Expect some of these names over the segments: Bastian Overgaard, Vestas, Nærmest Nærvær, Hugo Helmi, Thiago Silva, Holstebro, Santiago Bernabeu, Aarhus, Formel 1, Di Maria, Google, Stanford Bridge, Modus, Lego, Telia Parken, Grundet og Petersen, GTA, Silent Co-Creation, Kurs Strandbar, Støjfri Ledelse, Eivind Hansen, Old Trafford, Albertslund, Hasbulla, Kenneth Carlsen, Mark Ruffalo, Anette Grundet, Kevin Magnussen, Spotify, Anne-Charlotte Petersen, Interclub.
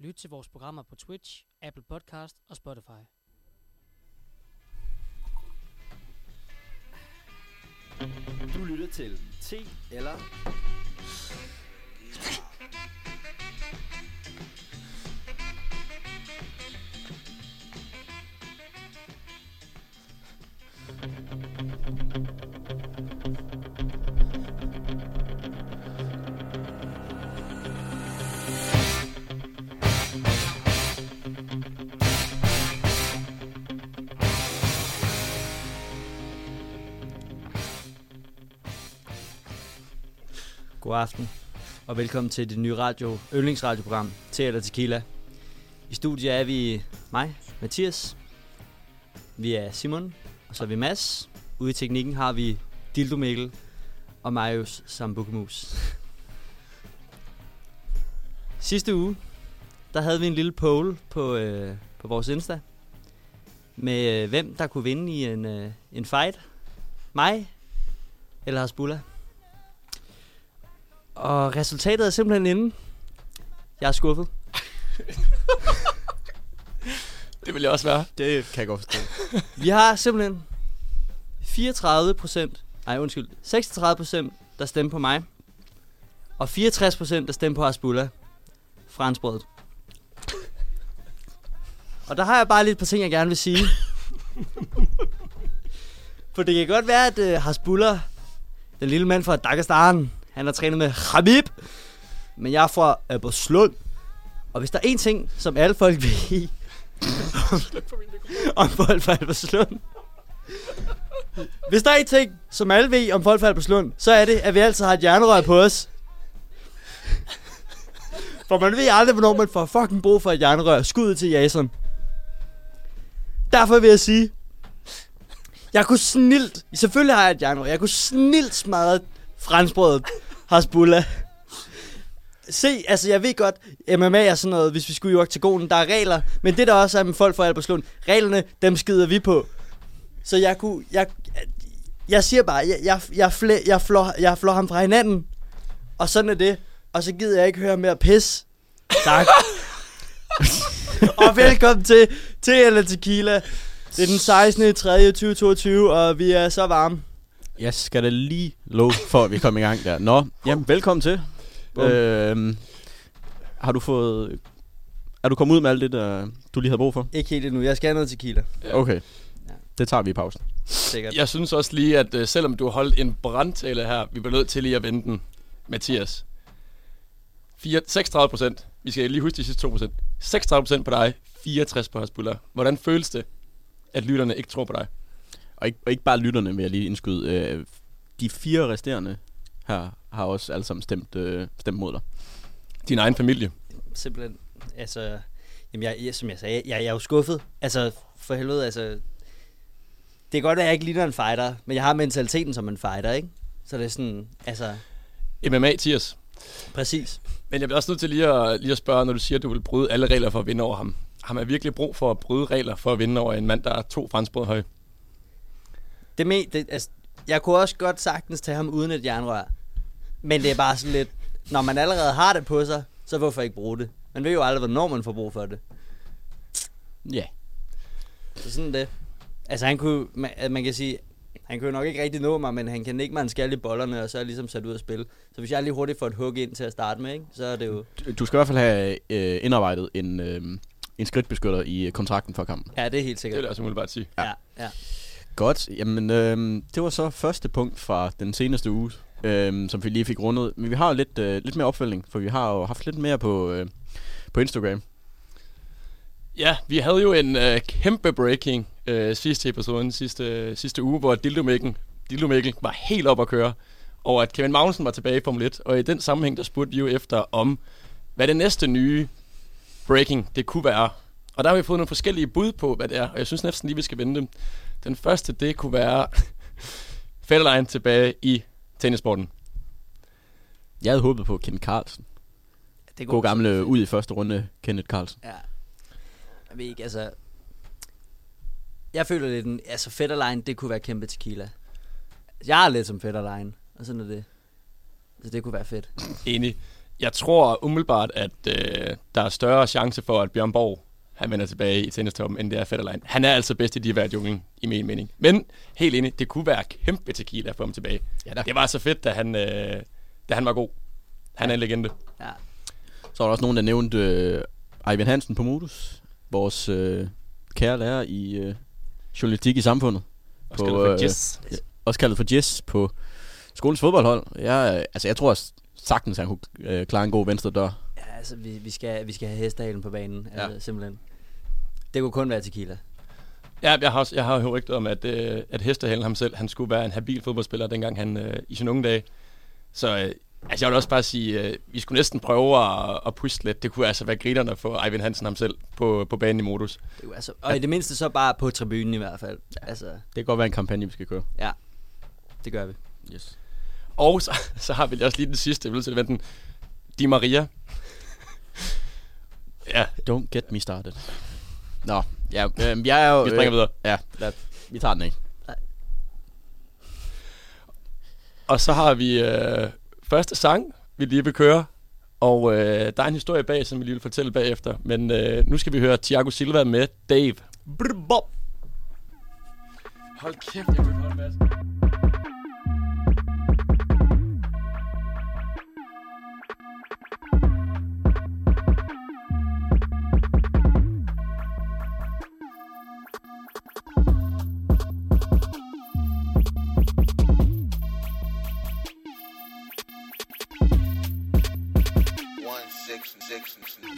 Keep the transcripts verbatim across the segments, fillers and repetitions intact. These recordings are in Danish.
Lyt til vores programmer på Twitch, Apple Podcast og Spotify. Du lytter til T eller god aften, og velkommen til det nye radio, yndlingsradioprogram, Te eller Tequila. I studiet er vi mig, Mathias, vi er Simon, og så er vi Mads. Ude i teknikken har vi Dildo Mikkel og Marius Sambuca Mus. Sidste uge, der havde vi en lille poll på, øh, på vores Insta, med øh, hvem der kunne vinde i en, øh, en fight. Mig eller Hasbulla. Og resultatet er simpelthen inde. Jeg er skuffet. Det vil jeg også være. Det kan jeg godt forstå. Vi har simpelthen fireogtredive procent, nej undskyld, seksogtredive procent, der stemmer på mig. Og fireogtres procent, der stemmer på Hasbulla. Franskbrødet. Og der har jeg bare lidt par ting, jeg gerne vil sige. For det kan godt være, at uh, Hasbulla, den lille mand fra Dagestaren, han har trænet med Khabib, men jeg er fra Albertslund. Og hvis der er én ting, som alle folk vil i om, om folk fra Albertslund, hvis der er én ting, som alle ved om folk fra Albertslund, så er det, at vi altid har et jernrør på os. For man ved aldrig, hvornår man får fucking brug for et jernrør. Skud til Jason. Derfor vil jeg sige, jeg kunne snilt, selvfølgelig har jeg et jernrør, jeg kunne snilt smadre franskbrødet Hasbulla. Se, altså jeg ved godt, M M A er sådan noget, hvis vi skulle i oktagonen, der er regler, men det der også er med folk fra Albertslund, reglerne, dem skider vi på. Så jeg kunne, jeg, jeg siger bare, jeg, jeg, jeg, flæ, jeg, flår, jeg flår ham fra hinanden, og sådan er det, og så gider jeg ikke høre mere pis. Tak. Og velkommen til Te eller Tequila. Det er den sekstende tredje tyve toogtyve, og vi er så varme. Jeg skal da lige love for, at vi kommer i gang der. Nå, jamen velkommen til. Øhm, har du fået... Er du kommet ud med alt det, der du lige havde brug for? Ikke helt endnu. Jeg skal have noget tequila. Ja. Okay. Ja. Det tager vi i pausen. Sikkert. Jeg synes også lige, at uh, selvom du har holdt en brandtale her, vi bliver nødt til lige at vende den. Mathias. seksogtredive procent. Vi skal lige huske de sidste to procent. seksogtredive procent på dig. fireogtres procent på Hasbulla. Hvordan føles det, at lytterne ikke tror på dig? Og ikke, og ikke bare lytterne, vil jeg lige indskyde. Øh, de fire resterende her har også alle sammen stemt, øh, stemt mod dig. Din egen familie. Simpelthen. Altså, jamen jeg, jeg, som jeg sagde, jeg, jeg er jo skuffet. Altså, for helvede, altså. Det er godt, at jeg ikke ligner en fighter, men jeg har mentaliteten som en fighter, ikke? Så det er sådan, altså. M M A-tiers. Præcis. Men jeg bliver også nødt til lige at, lige at spørge, når du siger, at du vil bryde alle regler for at vinde over ham. Har man virkelig brug for at bryde regler for at vinde over en mand, der er to franskbrød høj? Det med, det, altså, jeg kunne også godt sagtens tage ham uden et jernrør. Men det er bare sådan lidt, når man allerede har det på sig, så hvorfor ikke bruge det? Man ved jo aldrig, hvornår man får brug for det. Ja. Yeah. Så sådan det. Altså han kunne, man, man kan sige, han kunne nok ikke rigtig nå mig, men han kan ikke mig en skærlig bollerne, og så er ligesom sat ud at spille. Så hvis jeg lige hurtigt får et hug ind til at starte med, ikke, så er det jo... Du skal i hvert fald have øh, indarbejdet en, øh, en skridtbeskytter i kontrakten for kampen. Ja, det er helt sikkert. Det er det, jeg muligt bare at sige. Ja, ja. ja. Godt, jamen øh, det var så første punkt fra den seneste uge, øh, som vi lige fik rundet. Men vi har jo lidt, øh, lidt mere opfølging, for vi har jo haft lidt mere på, øh, på Instagram. Ja, vi havde jo en øh, kæmpe breaking øh, sidste episode, sidste, sidste uge, hvor Dildo Mikkel, Dildo Mikkel var helt op at køre over, at Kevin Magnussen var tilbage i Formel et. Og i den sammenhæng, der spurgte vi jo efter om, hvad det næste nye breaking, det kunne være. Og der har vi fået nogle forskellige bud på, hvad det er, og jeg synes næsten lige, vi skal vende dem. Den første, det kunne være Federline tilbage i tennissporten. Jeg havde håbet på Kenneth Carlsen. Ja, god gamle sig. Ud i første runde, Kenneth Carlsen. Ja. Jeg ved ikke, altså... Jeg føler lidt, en, altså Federline, det kunne være kæmpe tequila. Jeg er lidt som Federline, og sådan er det. Så det kunne være fedt. Enig. Jeg tror umiddelbart, at øh, der er større chance for, at Bjørn Borg han vender tilbage i tennistoppen, end det er Federline. Han er altså bedst i de hver junglen, i min mening. Men helt enig, det kunne være kæmpe tequila at få ham tilbage. Ja, det var så fedt, da han, øh, da han var god. Han er en legende. Ja. Så var der også nogen, der nævnte øh, Eivind Hansen på Modus. Vores øh, kære lærer i øh, journalistik i samfundet. Også på, kaldet for Jess. Øh, også kaldet for Jess på skolens fodboldhold. Jeg, øh, altså, jeg tror også sagtens, han kunne øh, klare en god venstre dør. Ja, altså, vi, vi, skal, vi skal have hestehalen på banen, altså, ja. Simpelthen. Det kunne kun være tequila. Ja, jeg har også, jeg har jo rygtet om, at, øh, at hestehalen ham selv, han skulle være en habil fodboldspiller, dengang han øh, i sine unge dage. Så... Øh, Altså jeg vil også bare sige, øh, vi skulle næsten prøve at, at puste lidt. Det kunne altså være grinerne at få Eivind Hansen ham selv på, på banen i Modus. Det altså, og i det mindste så bare på tribunen i hvert fald. Altså. Det kan godt være en kampagne, vi skal køre. Ja, det gør vi. Yes. Og så, så har vi også lige den sidste, jeg vil til at vente. Di Maria. Ja. Don't get me started. Nå, ja, øh, jeg er jo... Vi springer øh, videre. Ja, lad, vi tager den ikke. Og så har vi... Øh, Første sang, vi lige vil køre, og øh, der er en historie bag, som vi lige vil fortælle bagefter. Men øh, nu skal vi høre Thiago Silva med Dave. Brr-bop. Hold kæft, jeg vil holde en masse.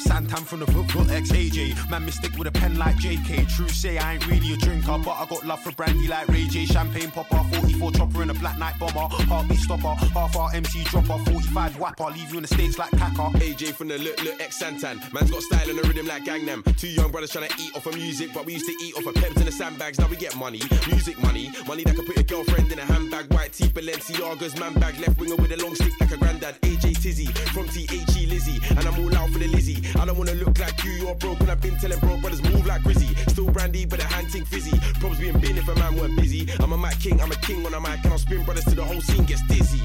Santan from the Football X A J. Man mistake with a pen like J K. True say I ain't really a drinker, but I got love for brandy like Ray J. Champagne popper, forty-four chopper and a black night bomber. Heartbeat stopper, half our M C dropper, forty-five whapper, leave you in the States like Qatar. A J from the look look X Santan. Man's got style and a rhythm like Gangnam. Two young brothers trying to eat off of music, but we used to eat off of peps in the sandbags. Now we get money, music money, money that can put your girlfriend in a handbag. White tee, Balenciagas, man bag, left winger with a long stick like a granddad. A J Tizzy from T H E Lizzy, and I'm all out for the Lizzy. I don't wanna look like you, you're broke, and I've been telling broke brothers move like Grizzy. Still brandy, but a hand ting fizzy. Probs being bin if a man weren't busy. I'm a Mac King, I'm a king on a mic, and I'll spin brothers till the whole scene gets dizzy.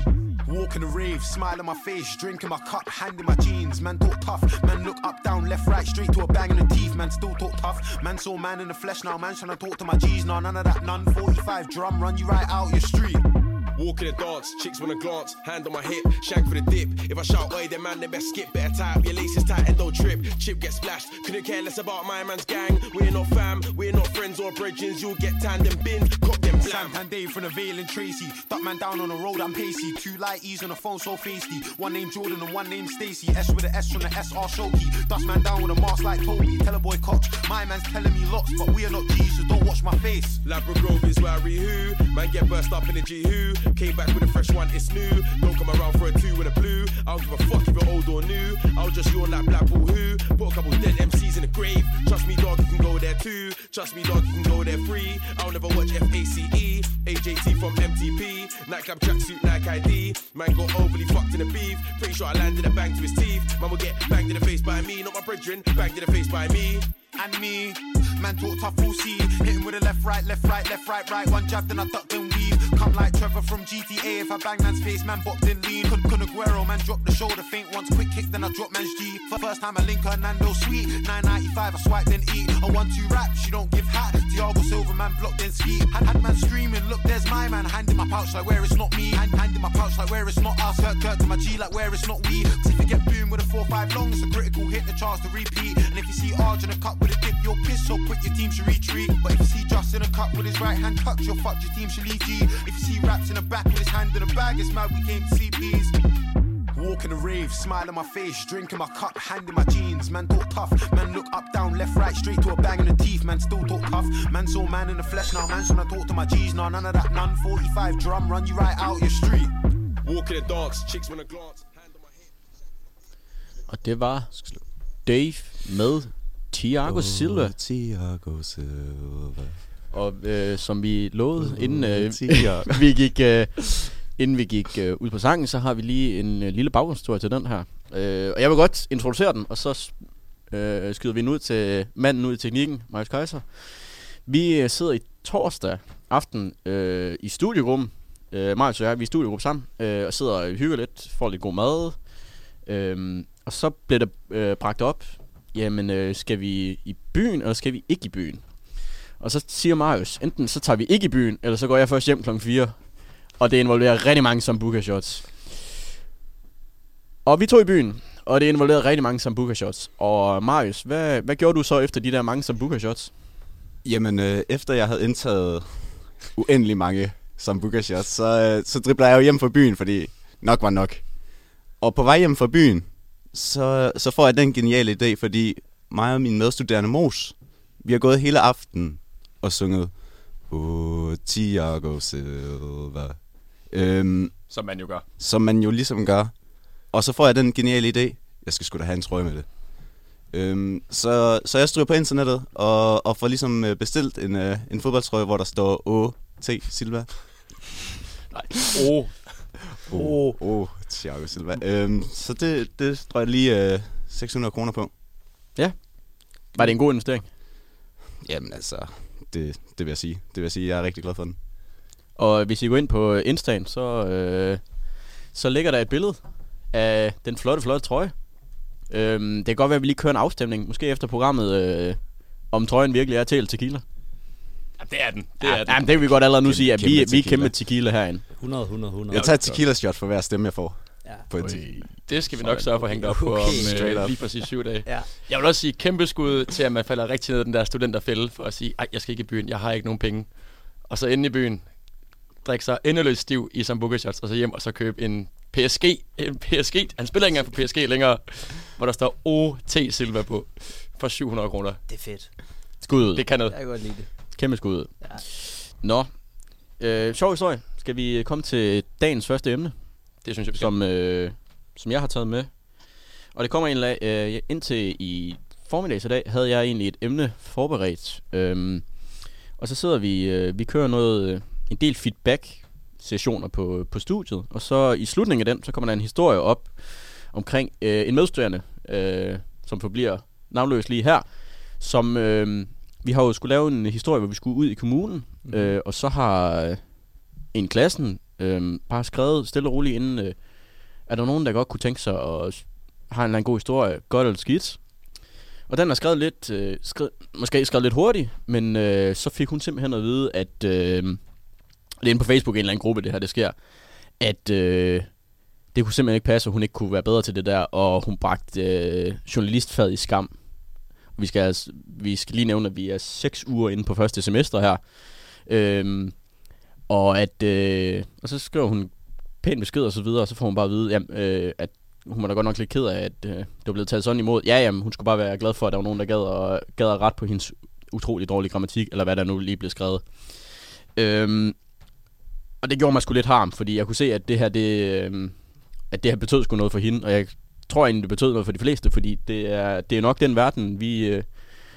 Walk in the rave, smile on my face, drink in my cup, hand in my jeans. Man talk tough, man look up, down, left, right, straight to a bang in the teeth. Man still talk tough, man saw man in the flesh now. Man tryna talk to my G's now, none of that, none. forty-five drum, run you right out your street. Walk in the dance, chicks wanna glance, hand on my hip, shank for the dip. If I shout, oi, then man, they best skip. Better tie up your laces tight and don't trip. Chip gets splashed, couldn't care less about my man's gang. We're not fam, we're not friends or bridgins. You'll get tanned and binned, cock them blam. Santan Dave from the Vale and Tracy, duck man down on the road, I'm pacey. Two lighties on the phone, so feisty. One named Jordan and one named Stacy. S with a S from the S R Shoki. Dust man down with a mask like Toby. Tell a boy Koch, my man's telling me lots, but we are not G's, so don't watch my face. Labra Grove is where I re-hoo, man get burst up in the G-hoo. Came back with a fresh one, it's new. Don't come around for a two with a blue. I don't give a fuck if you're old or new. I'll just yawn like Black Bull who. Put a couple dead M C's in the grave. Trust me dog, you can go there too. Trust me dog, you can go there free. I'll never watch F A C E. A J T from M T P. Nightclub tracksuit, Nike I D. Man got overly fucked in the beef. Pretty sure I landed a bang to his teeth. Man will get banged in the face by me. Not my brethren, banged in the face by me. And me, man talk tough, we'll see. Hitting with a left, right, left, right, left, right, right. One jab, then I duck, then weave. Come like Trevor from G T A. If I bang man's face, man bopped in lean. Con Aguero, man drop the shoulder feint once. Quick kick, then I drop man's G. For first time I link Hernando sweet. nine ninety-five, I swipe, then eat. A one two rap, she don't give hat. Thiago Silva, man block, then ski. Had, had man screaming, look, there's my man. Hand in my pouch like where it's not me. Hand, hand in my pouch like where it's not us. Hurt, hurt to my G like where it's not we. See if you get boom with a four five long, it's a critical hit, the chance to repeat. And if you see Arj in a cup with a dip, you'll piss so quick your team should retreat. But if you see Justin a cup with his right hand touch, you'll fuck your team should lead G. If you see raps in the back with his hand in a bag, it's mad we came to see peas. Walk in the rave, smile on my face, drink in my cup, hand in my jeans. Man talk tough, man look up, down, left, right, straight to a bang in the teeth. Man still talk tough, man saw man in the flesh now. Man tryna talk to my G's now, none of that, none. forty-five drum, run you right out your street. Walk in the dance, chicks wanna glance, hand on my hip. Og det var Dave med Thiago Silva. Oh, Thiago Silva. Og øh, som vi lovede, oh, inden, øh, vi gik, øh, inden vi gik øh, ud på sangen, så har vi lige en øh, lille baggrundshistorie til den her. Øh, og jeg vil godt introducere den, og så øh, skyder vi den ud til manden ud i teknikken, Marius Kaiser. Vi øh, sidder i torsdag aften øh, i studiegruppen. Øh, Marius og jeg, vi er i studiegruppen sammen, øh, og sidder og hygger lidt, får lidt god mad. Øhm, og så blev der øh, bragt op, jamen øh, skal vi i byen, eller skal vi ikke i byen? Og så siger Marius, enten så tager vi ikke i byen, eller så går jeg først hjem klokken fire. Og det involverer rigtig mange Sambuca shots. Og vi tog i byen, og det involverede rigtig mange Sambuca shots. Og Marius, hvad, hvad gjorde du så efter de der mange Sambuca shots? Jamen, øh, efter jeg havde indtaget uendelig mange Sambuca shots, så, øh, så dribler jeg jo hjem fra byen, fordi nok var nok. Og på vej hjem fra byen, så, så får jeg den geniale idé, fordi mig og min medstuderende Mos, vi har gået hele aftenen og sunget oh, Thiago Silva. Øhm, som man jo gør. Som man jo ligesom gør. Og så får jeg den geniale idé, jeg skal sgu da have en trøje med det. Øhm, så, så jeg stryger på internettet og, og får ligesom bestilt en, øh, en fodboldtrøje, hvor der står O T Silva. Nej, O. O. O. Thiago Silva. Øhm, så det, det strøg lige øh, seks hundrede kroner på. Ja. Var det en god investering? Jamen altså, det, det vil jeg sige. Det vil jeg sige, jeg er rigtig glad for den. Og hvis I går ind på Instagram, så, øh, så ligger der et billede af den flotte, flotte trøje. Øhm, det kan godt være, at vi lige kører en afstemning, måske efter programmet, øh, om trøjen virkelig er til tequila. Jamen, det er den. Det er ja, den. Jamen, det vil vi godt allerede nu kæmpe, sige, at vi, vi er kæmpe tequila herinde. hundrede, hundrede, hundrede. Jeg tager et tequila-shot for hver stemme, jeg får. Ja. På en tequila. Det skal vi nok sørge for at hænge op på okay. om lige præcis syv dage. Ja. Jeg vil også sige kæmpe skud til, at man falder rigtig ned i den der studenterfælde, for at sige, ej, jeg skal ikke i byen, jeg har ikke nogen penge. Og så inde i byen, drikke sig endeløst stiv i Sambuca shots, og så hjem og så købe en P S G. En P S G. Han spiller ikke engang for P S G længere, hvor der står O T Silva på for syv hundrede kroner. Det er fedt. Skud. Det kan noget. Jeg kan godt lide det. Kæmpe skud. Ja. Nå. Øh, sjov historie. Skal vi komme til dagens første emne? Det synes jeg, vi skal. Som, øh, som jeg har taget med. Og det kommer egentlig øh, indtil i formiddags i dag, havde jeg egentlig et emne forberedt. Øhm, og så sidder vi, øh, vi kører noget, øh, en del feedback sessioner på, på studiet, og så i slutningen af den, så kommer der en historie op omkring øh, en medstuderende, øh, som forbliver navnløs lige her, som øh, vi har jo skulle lave en historie, hvor vi skulle ud i kommunen, øh, og så har øh, en klassen øh, bare skrevet stille og roligt inden, øh, er der nogen, der godt kunne tænke sig og har en eller anden god historie, godt eller skidt. Og den er skrevet lidt, øh, skrevet, måske skrevet lidt hurtigt, men øh, så fik hun simpelthen at vide, at øh, det er inde på Facebook, en eller anden gruppe, det her, det sker, at øh, det kunne simpelthen ikke passe, og hun ikke kunne være bedre til det der, og hun bragte øh, journalistfag i skam. Vi skal, altså, vi skal lige nævne, at vi er seks uger inde på første semester her, øhm, og at øh, og så skriver hun pæn besked og så videre, og så får hun bare at vide, jamen, øh, at hun var da godt nok lidt ked af, at øh, det var blevet taget sådan imod. Ja, jamen, hun skulle bare være glad for, at der var nogen, der gad og gad at rette på hendes utrolig dårlige grammatik, eller hvad der nu lige blev skrevet. Øhm, Og det gjorde mig sgu lidt harm, fordi jeg kunne se, at det her, det, øh, at det her betød sgu noget for hende. Og jeg tror egentlig, det betød noget for de fleste, fordi det er, det er nok den verden, vi, øh,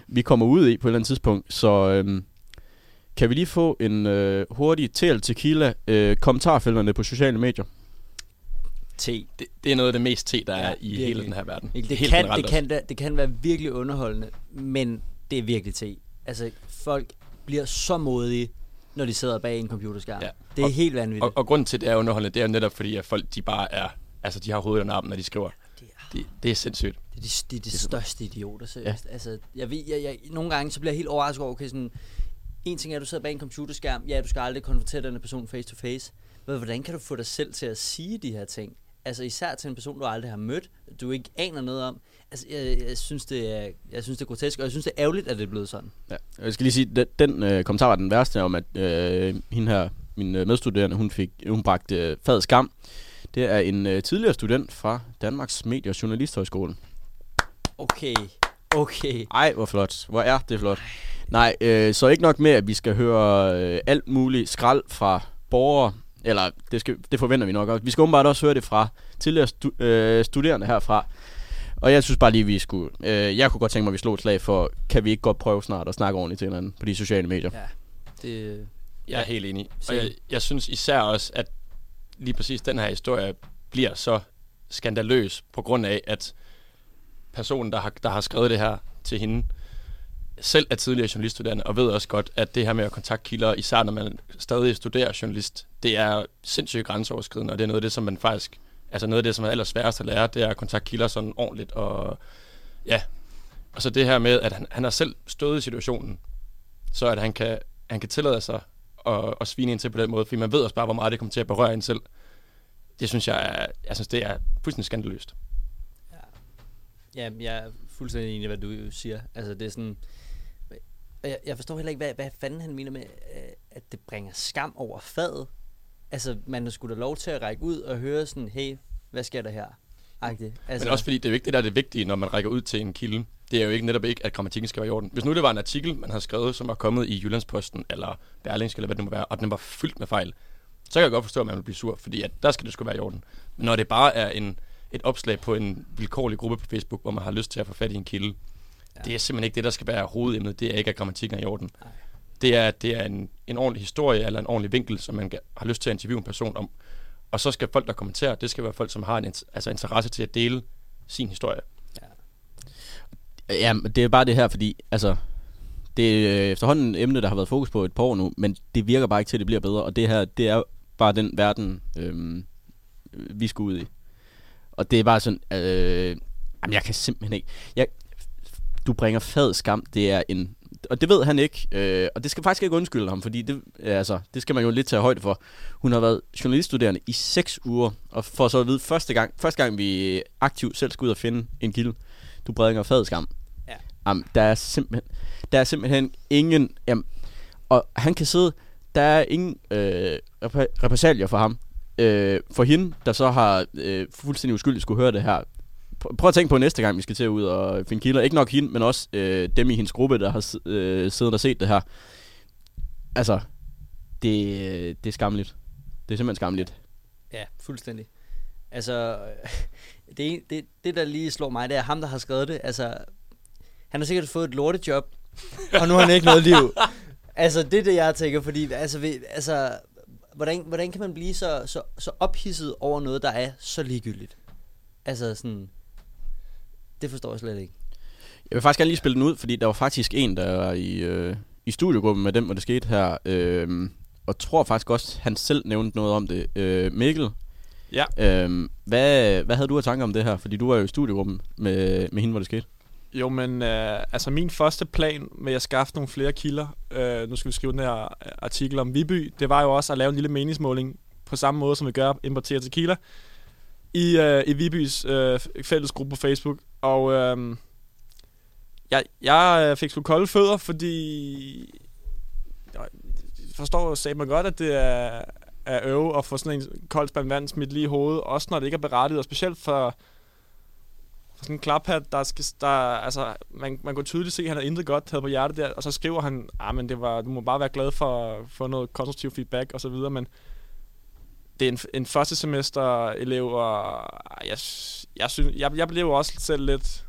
vi kommer ud i på et eller andet tidspunkt. Så øh, kan vi lige få en øh, hurtig T L Tequila øh, kommentarfelterne på sociale medier? T. Det, det er noget af det mest T, der er ja, i virkelig. Hele den her verden. Det, det, kan, det, kan, det kan være virkelig underholdende, men det er virkelig T. Altså, folk bliver så modige, når de sidder bag en computerskærm. Ja. Det er og, helt vanvittigt. Og, og grunden til, det er underholdende, det er jo netop fordi, at folk de bare er... Altså, de har hovedet under armen, når de skriver. Ja, det, er, det, det er sindssygt. Det er de, de, de, de største idioter, seriøst. Ja. Altså, jeg, jeg, jeg, nogle gange, så bliver jeg helt overrasket over, okay, sådan... En ting er, at du sidder bag en computerskærm. Ja, du skal aldrig konfrontere den person face to face. Men hvordan kan du få dig selv til at sige de her ting? Altså, især til en person, du aldrig har mødt, du ikke aner noget om. Altså, jeg, jeg, synes, det er, jeg synes, det er grotesk, og jeg synes, det er ærgerligt, at det er blevet sådan. Ja. Jeg skal lige sige, den, den øh, kommentar var den værste om, at øh, hende her, min øh, medstuderende, hun, fik, hun bragte øh, faget skam. Det er en øh, tidligere student fra Danmarks Medie- og Journalisthøjskole. Okay, okay. Ej, hvor flot. Hvor er det flot. Nej, øh, så ikke nok med, at vi skal høre øh, alt muligt skrald fra borgere, eller det, skal, det forventer vi nok også. Vi skal åbenbart også høre det fra tidligere stu, øh, studerende herfra. Og jeg synes bare lige, vi skulle... Øh, jeg kunne godt tænke mig, at vi slog et slag for, kan vi ikke godt prøve snart at snakke ordentligt til hinanden på de sociale medier? Ja, det... Jeg er helt enig. Og jeg, jeg synes især også, at lige præcis den her historie bliver så skandaløs på grund af, at personen, der har, der har skrevet det her til hende, selv er tidligere journaliststuderende, og ved også godt, at det her med at kontakte kilder, især når man stadig studerer journalist, det er sindssygt grænseoverskridende, og det er noget af det, som man faktisk altså noget af det, som er allersværest at lære, det er at kontakte kilder sådan ordentligt. Og ja, og så det her med, at han, han har selv stået i situationen, så at han kan, han kan tillade sig at, at svine ind til på den måde, fordi man ved også bare, hvor meget det kommer til at berøre en selv. Det synes jeg, er, jeg synes, det er fuldstændig skandaløst. Ja, ja jeg er fuldstændig enig i, hvad du siger. Altså det er sådan... Jeg, jeg forstår heller ikke, hvad, hvad fanden han mener med, at det bringer skam over faget. Altså, man skulle da lov til at række ud og høre sådan, hey, hvad sker der her? Altså, men også fordi det er vigtigt, der er det vigtige, når man rækker ud til en kilde. Det er jo ikke netop ikke, at grammatikken skal være i orden. Hvis nu det var en artikel, man havde skrevet, som var kommet i Jyllandsposten eller Berlingske, eller hvad det må være, og den var fyldt med fejl, så kan jeg godt forstå, at man ville blive sur, fordi at der skal det sgu være i orden. Men når det bare er en, et opslag på en vilkårlig gruppe på Facebook, hvor man har lyst til at få fat i en kilde, ja. Det er simpelthen ikke det, der skal være hovedemnet. Det er ikke, at grammatikken er i orden. Nej. Det er, det er en, en ordentlig historie eller en ordentlig vinkel, som man har lyst til at interviewe en person om. Og så skal folk, der kommenterer, det skal være folk, som har en altså interesse til at dele sin historie. Ja, ja det er bare det her, fordi altså, det er efterhånden et emne, der har været fokus på et par år nu, men det virker bare ikke til, at det bliver bedre. Og det her, det er bare den verden, øh, vi skal ud i. Og det er bare sådan, øh, jamen jeg kan simpelthen ikke... Jeg, du bringer fad skam, det er en... Og det ved han ikke, øh, og det skal faktisk ikke undskylde ham, fordi det, altså, det skal man jo lidt tage højde for. Hun har været journaliststuderende i seks uger, og får så at vide første gang, første gang vi aktivt selv skal ud og finde en kilde, du bringer fad skam. Ja. Jamen, der er simpelthen, der er simpelthen ingen... Jamen, og han kan sidde... Der er ingen øh, repressalier for ham. Øh, for hende, der så har øh, fuldstændig uskyldigt skulle høre det her. Prøv at tænke på næste gang, vi skal til ud og finde kilder. Ikke nok hende, men også øh, dem i hendes gruppe, der har øh, siddet og set det her. Altså, det, det er skamligt. Det er simpelthen skamligt. Ja, fuldstændig. Altså, det, det, det der lige slår mig, det er ham, der har skrevet det. Altså, han har sikkert fået et lortejob, og nu har han ikke noget liv. Altså, det er det, jeg tænker, fordi... Altså, vi, altså hvordan, hvordan kan man blive så, så, så ophidset over noget, der er så ligegyldigt? Altså, sådan... Det forstår jeg slet ikke. Jeg vil faktisk gerne lige spille den ud, fordi der var faktisk en, der var i, øh, i studiegruppen med dem, hvor det skete her. Øh, og tror faktisk også, han selv nævnte noget om det. Øh, Mikkel, ja. øh, hvad, hvad havde du af tanker om det her? Fordi du var jo i studiegruppen med, med hende, hvor det skete. Jo, men øh, altså min første plan med at skaffe nogle flere kilder, øh, nu skal vi skrive den her artikel om Viby, det var jo også at lave en lille meningsmåling på samme måde, som vi gør importere til kilder i, øh, i Vibys øh, fællesgruppe på Facebook. Og øh, jeg, jeg fik sgu kolde fødder, fordi jeg forstår sagde man godt, at det er, er øve at få sådan en kold spand vand smidt lige i hovedet, også når det ikke er berettiget, og specielt for... sådan en klaphat, der skal, der, altså, man, man kunne tydeligt se, at han havde intet godt taget på hjertet der, og så skriver han, ah, men det var, du må bare være glad for at få noget konstruktiv feedback, og så videre, men det er en, en første semester elev, og jeg, jeg, synes, jeg, jeg blev også selv lidt,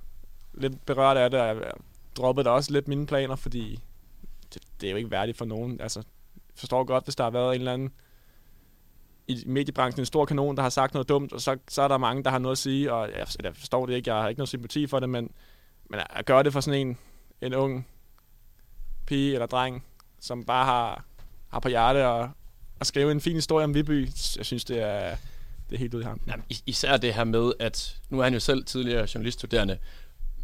lidt berørt af det, og jeg droppede da også lidt mine planer, fordi det, det er jo ikke værdigt for nogen, altså, forstår godt, hvis der har været en eller anden, i mediebranchen en stor kanon, der har sagt noget dumt, og så, så er der mange, der har noget at sige, og jeg, jeg forstår det ikke, jeg har ikke noget sympati for det, men, men at gøre det for sådan en, en ung pige eller dreng, som bare har, har på hjerte og, og skrive en fin historie om Viby, jeg synes, det er, det er helt ud i ham. Jamen, især det her med, at nu er han jo selv tidligere journaliststuderende,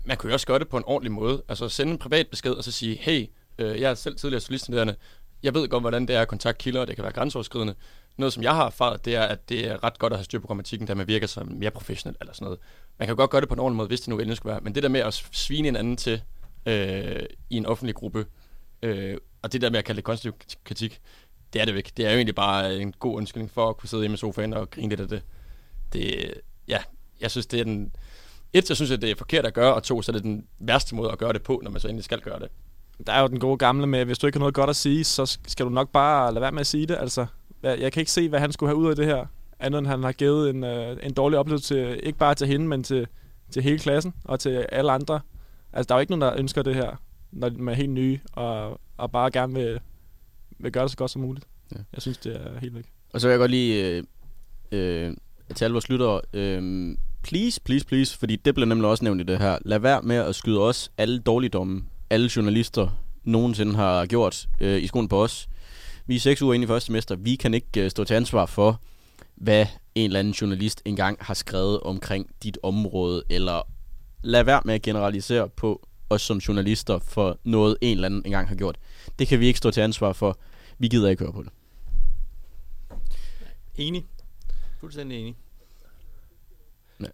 man kunne jo også gøre det på en ordentlig måde, altså sende en privat besked og så sige, hey, øh, jeg er selv tidligere journaliststuderende, jeg ved godt, hvordan det er at kontakte kilder, og det kan være grænseoverskridende. Noget, som jeg har erfaret, det er, at det er ret godt at have styr på grammatikken, da man virker som mere professionel eller sådan noget. Man kan godt gøre det på en ordentlig måde, hvis det nu endelig skulle være. Men det der med at svine en anden til øh, i en offentlig gruppe, øh, og det der med at kalde det konstruktiv kritik, det er det ikke. Det er jo egentlig bare en god undskyldning for at kunne sidde hjemme i sofaen og grine lidt af det. Det ja, jeg synes, det er den... Et, så synes jeg, det er forkert at gøre, og to, så er det den værste måde at gøre det på, når man så endelig skal gøre det. Der er jo den gode gamle med, hvis du ikke har noget godt at sige, så skal du nok bare lade være med at sige det, altså... Jeg kan ikke se, hvad han skulle have ud af det her, andet end han har givet en, øh, en dårlig oplevelse, til, ikke bare til hende, men til, til hele klassen og til alle andre. Altså, der er jo ikke nogen, der ønsker det her, når man er helt nye og, og bare gerne vil, vil gøre det så godt som muligt. Ja. Jeg synes, det er helt væk. Og så vil jeg godt lige øh, øh, til alle vores lyttere, øh, please, please, please, fordi det bliver nemlig også nævnt i det her. Lad være med at skyde os alle dårligdomme, alle journalister nogensinde har gjort øh, i skolen på os. Vi er seks uger inde i første semester. Vi kan ikke uh, stå til ansvar for, hvad en eller anden journalist engang har skrevet omkring dit område, eller lad være med at generalisere på os som journalister for noget, en eller anden engang har gjort. Det kan vi ikke stå til ansvar for. Vi gider ikke høre på det. Enig. Fuldstændig enig. Ja.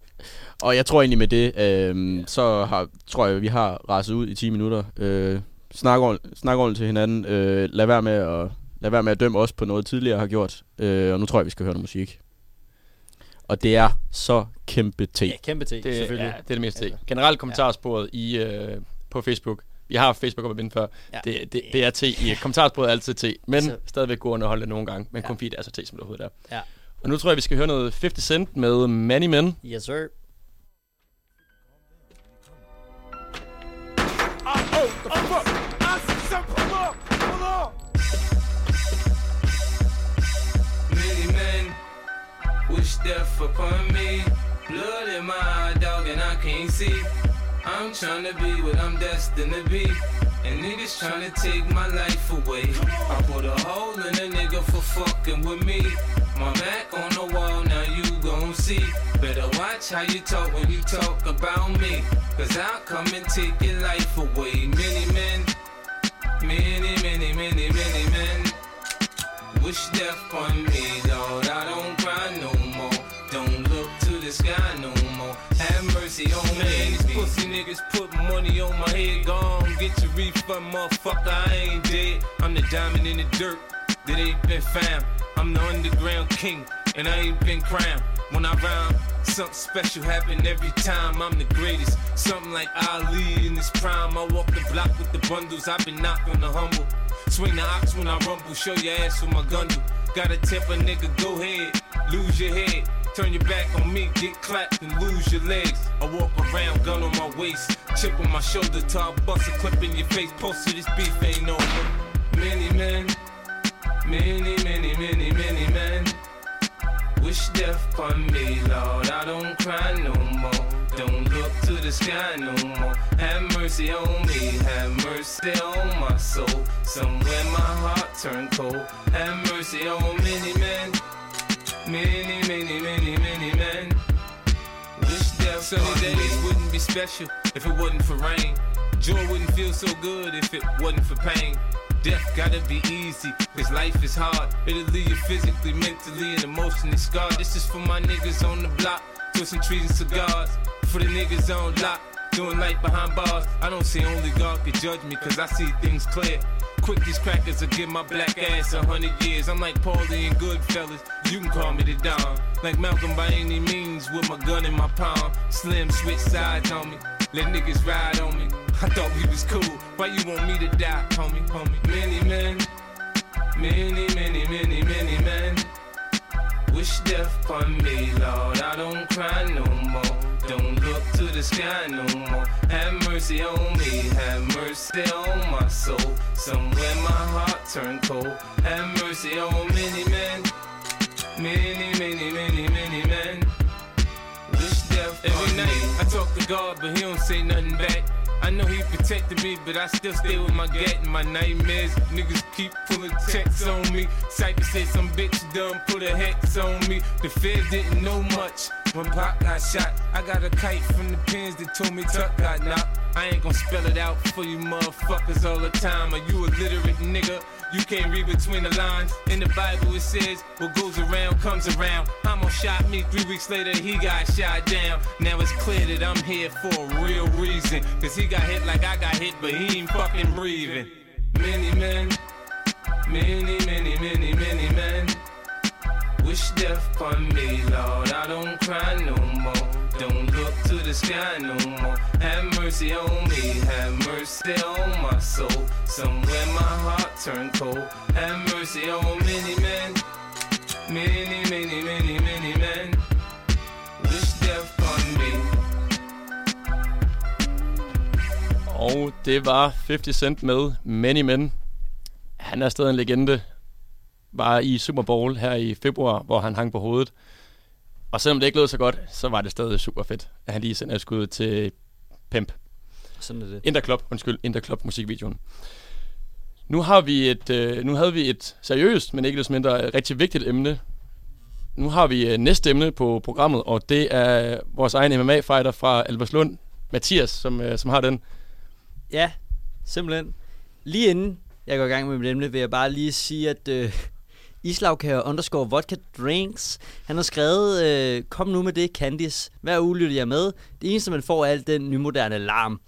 Og jeg tror egentlig med det, øh, ja. så har, tror jeg, vi har raset ud i ti minutter. Øh, snak ordentligt til hinanden. Øh, lad være med at... Lad være med at dømme os på noget tidligere har gjort. Øh, og nu tror jeg, vi skal høre noget musik. Og det er så kæmpe te. Ja, kæmpe te, det, selvfølgelig. Ja, det er det meste te. Generelt kommentarsporet i, øh, på Facebook. Vi har Facebook op at binde før. Ja. Det, det, det er te i kommentarsporet er altid te. Men så stadigvæk god underholde nogle gange. Men ja. Konfit er så te, som det overhovedet er. Ja. Og nu tror jeg, vi skal høre noget halvtreds Cent med Many Men. Yes, sir. Death upon me, blood in my eye, dog, and I can't see. I'm tryna be what I'm destined to be, and niggas tryna take my life away. I put a hole in a nigga for fucking with me. My back on the wall, now you gon' see. Better watch how you talk when you talk about me, cause I'll come and take your life away. Many men, many, many, many, many men wish death upon me, dog. I don't cry no more, don't look to the sky no more. Have mercy on me. These pussy niggas put money on my head. Gone, get your refund, motherfucker. I ain't dead. I'm the diamond in the dirt that ain't been found. I'm the underground king, and I ain't been crowned. When I rhyme, something special happen every time. I'm the greatest, something like Ali in his prime. I walk the block with the bundles. I've been knocking the humble. Swing the ox when I rumble, show your ass with my gun. Gotta tip a nigga, go ahead, lose your head. Turn your back on me, get clapped and lose your legs. I walk around, gun on my waist, chip on my shoulder, tall bust a clip in your face. Post to this beef ain't over. Many men, many, many, many, many men wish death upon me, Lord. I don't cry no more, don't look to the sky no more. Have mercy on me, have mercy on my soul. Somewhere my heart turned cold. Have mercy on many men, many, many, many, many men wish death. Sunny days wouldn't be special if it wasn't for rain. Joy wouldn't feel so good if it wasn't for pain. Death gotta be easy, cause life is hard. It'll leave you physically, mentally, and emotionally scarred. This is for my niggas on the block, twisting trees and cigars. For the niggas on lock, doing life behind bars. I don't see only God can judge me, cause I see things clear. Quick, these crackers will give my black ass a hundred years. I'm like Paulie and Goodfellas, you can call me the Don. Like Malcolm by any means, with my gun in my palm. Slim, switch sides on me, let niggas ride on me. I thought we was cool, why you want me to die, homie, homie? Many men, many, many, many, many men wish death upon me, Lord. I don't cry no more, don't look to the sky no more. Have mercy on me, have mercy on my soul. Somewhere my heart turned cold. Have mercy on many men, many, many, many, many men wish death upon me. Every night I talk to God, but he don't say nothing back. I know he protected me, but I still stay with my gat and my nightmares. Niggas keep pulling checks on me. Cypher said some bitch done put a hex on me. The feds didn't know much when Pop got shot. I got a kite from the pins that told me Tuck got knocked. I ain't gon' spell it out for you motherfuckers all the time. Are you illiterate, nigga? You can't read between the lines. In the Bible it says, what goes around comes around. I'm on shot me, three weeks later he got shot down. Now it's clear that I'm here for a real reason, cause he got hit like I got hit, but he ain't fucking breathing. Many men, many, many, many, many men wish death upon me, Lord. I don't cry no more, don't look to the sky no more. Have mercy on me, have mercy on my soul. Somewhere my heart turned cold. Have mercy on many men, many, many, many, many men wish death upon me. Og det var halvtreds Cent med Many Men. Han er stadig en legende. Var i Super Bowl her i februar, hvor han hang på hovedet. Og selvom det ikke lød så godt, så var det stadig super fedt, at han lige sendte et skud til Pimp. Sådan er det. Interclub, undskyld, Interclub musikvideoen. Nu har vi et, øh, nu havde vi et seriøst, men ikke desto mindre rigtig vigtigt emne, Nu har vi næste emne på programmet, og det er vores egen M M A-fighter fra Albertslund, Mathias, som, som har den. Ja, simpelthen. Lige inden jeg går i gang med mit emne, vil jeg bare lige sige, at øh, Islavkager underscore vodka drinks, han har skrevet, øh, kom nu med det, Candice. Hver uge lytter jeg med. Det eneste, man får, er alt den nymoderne larm.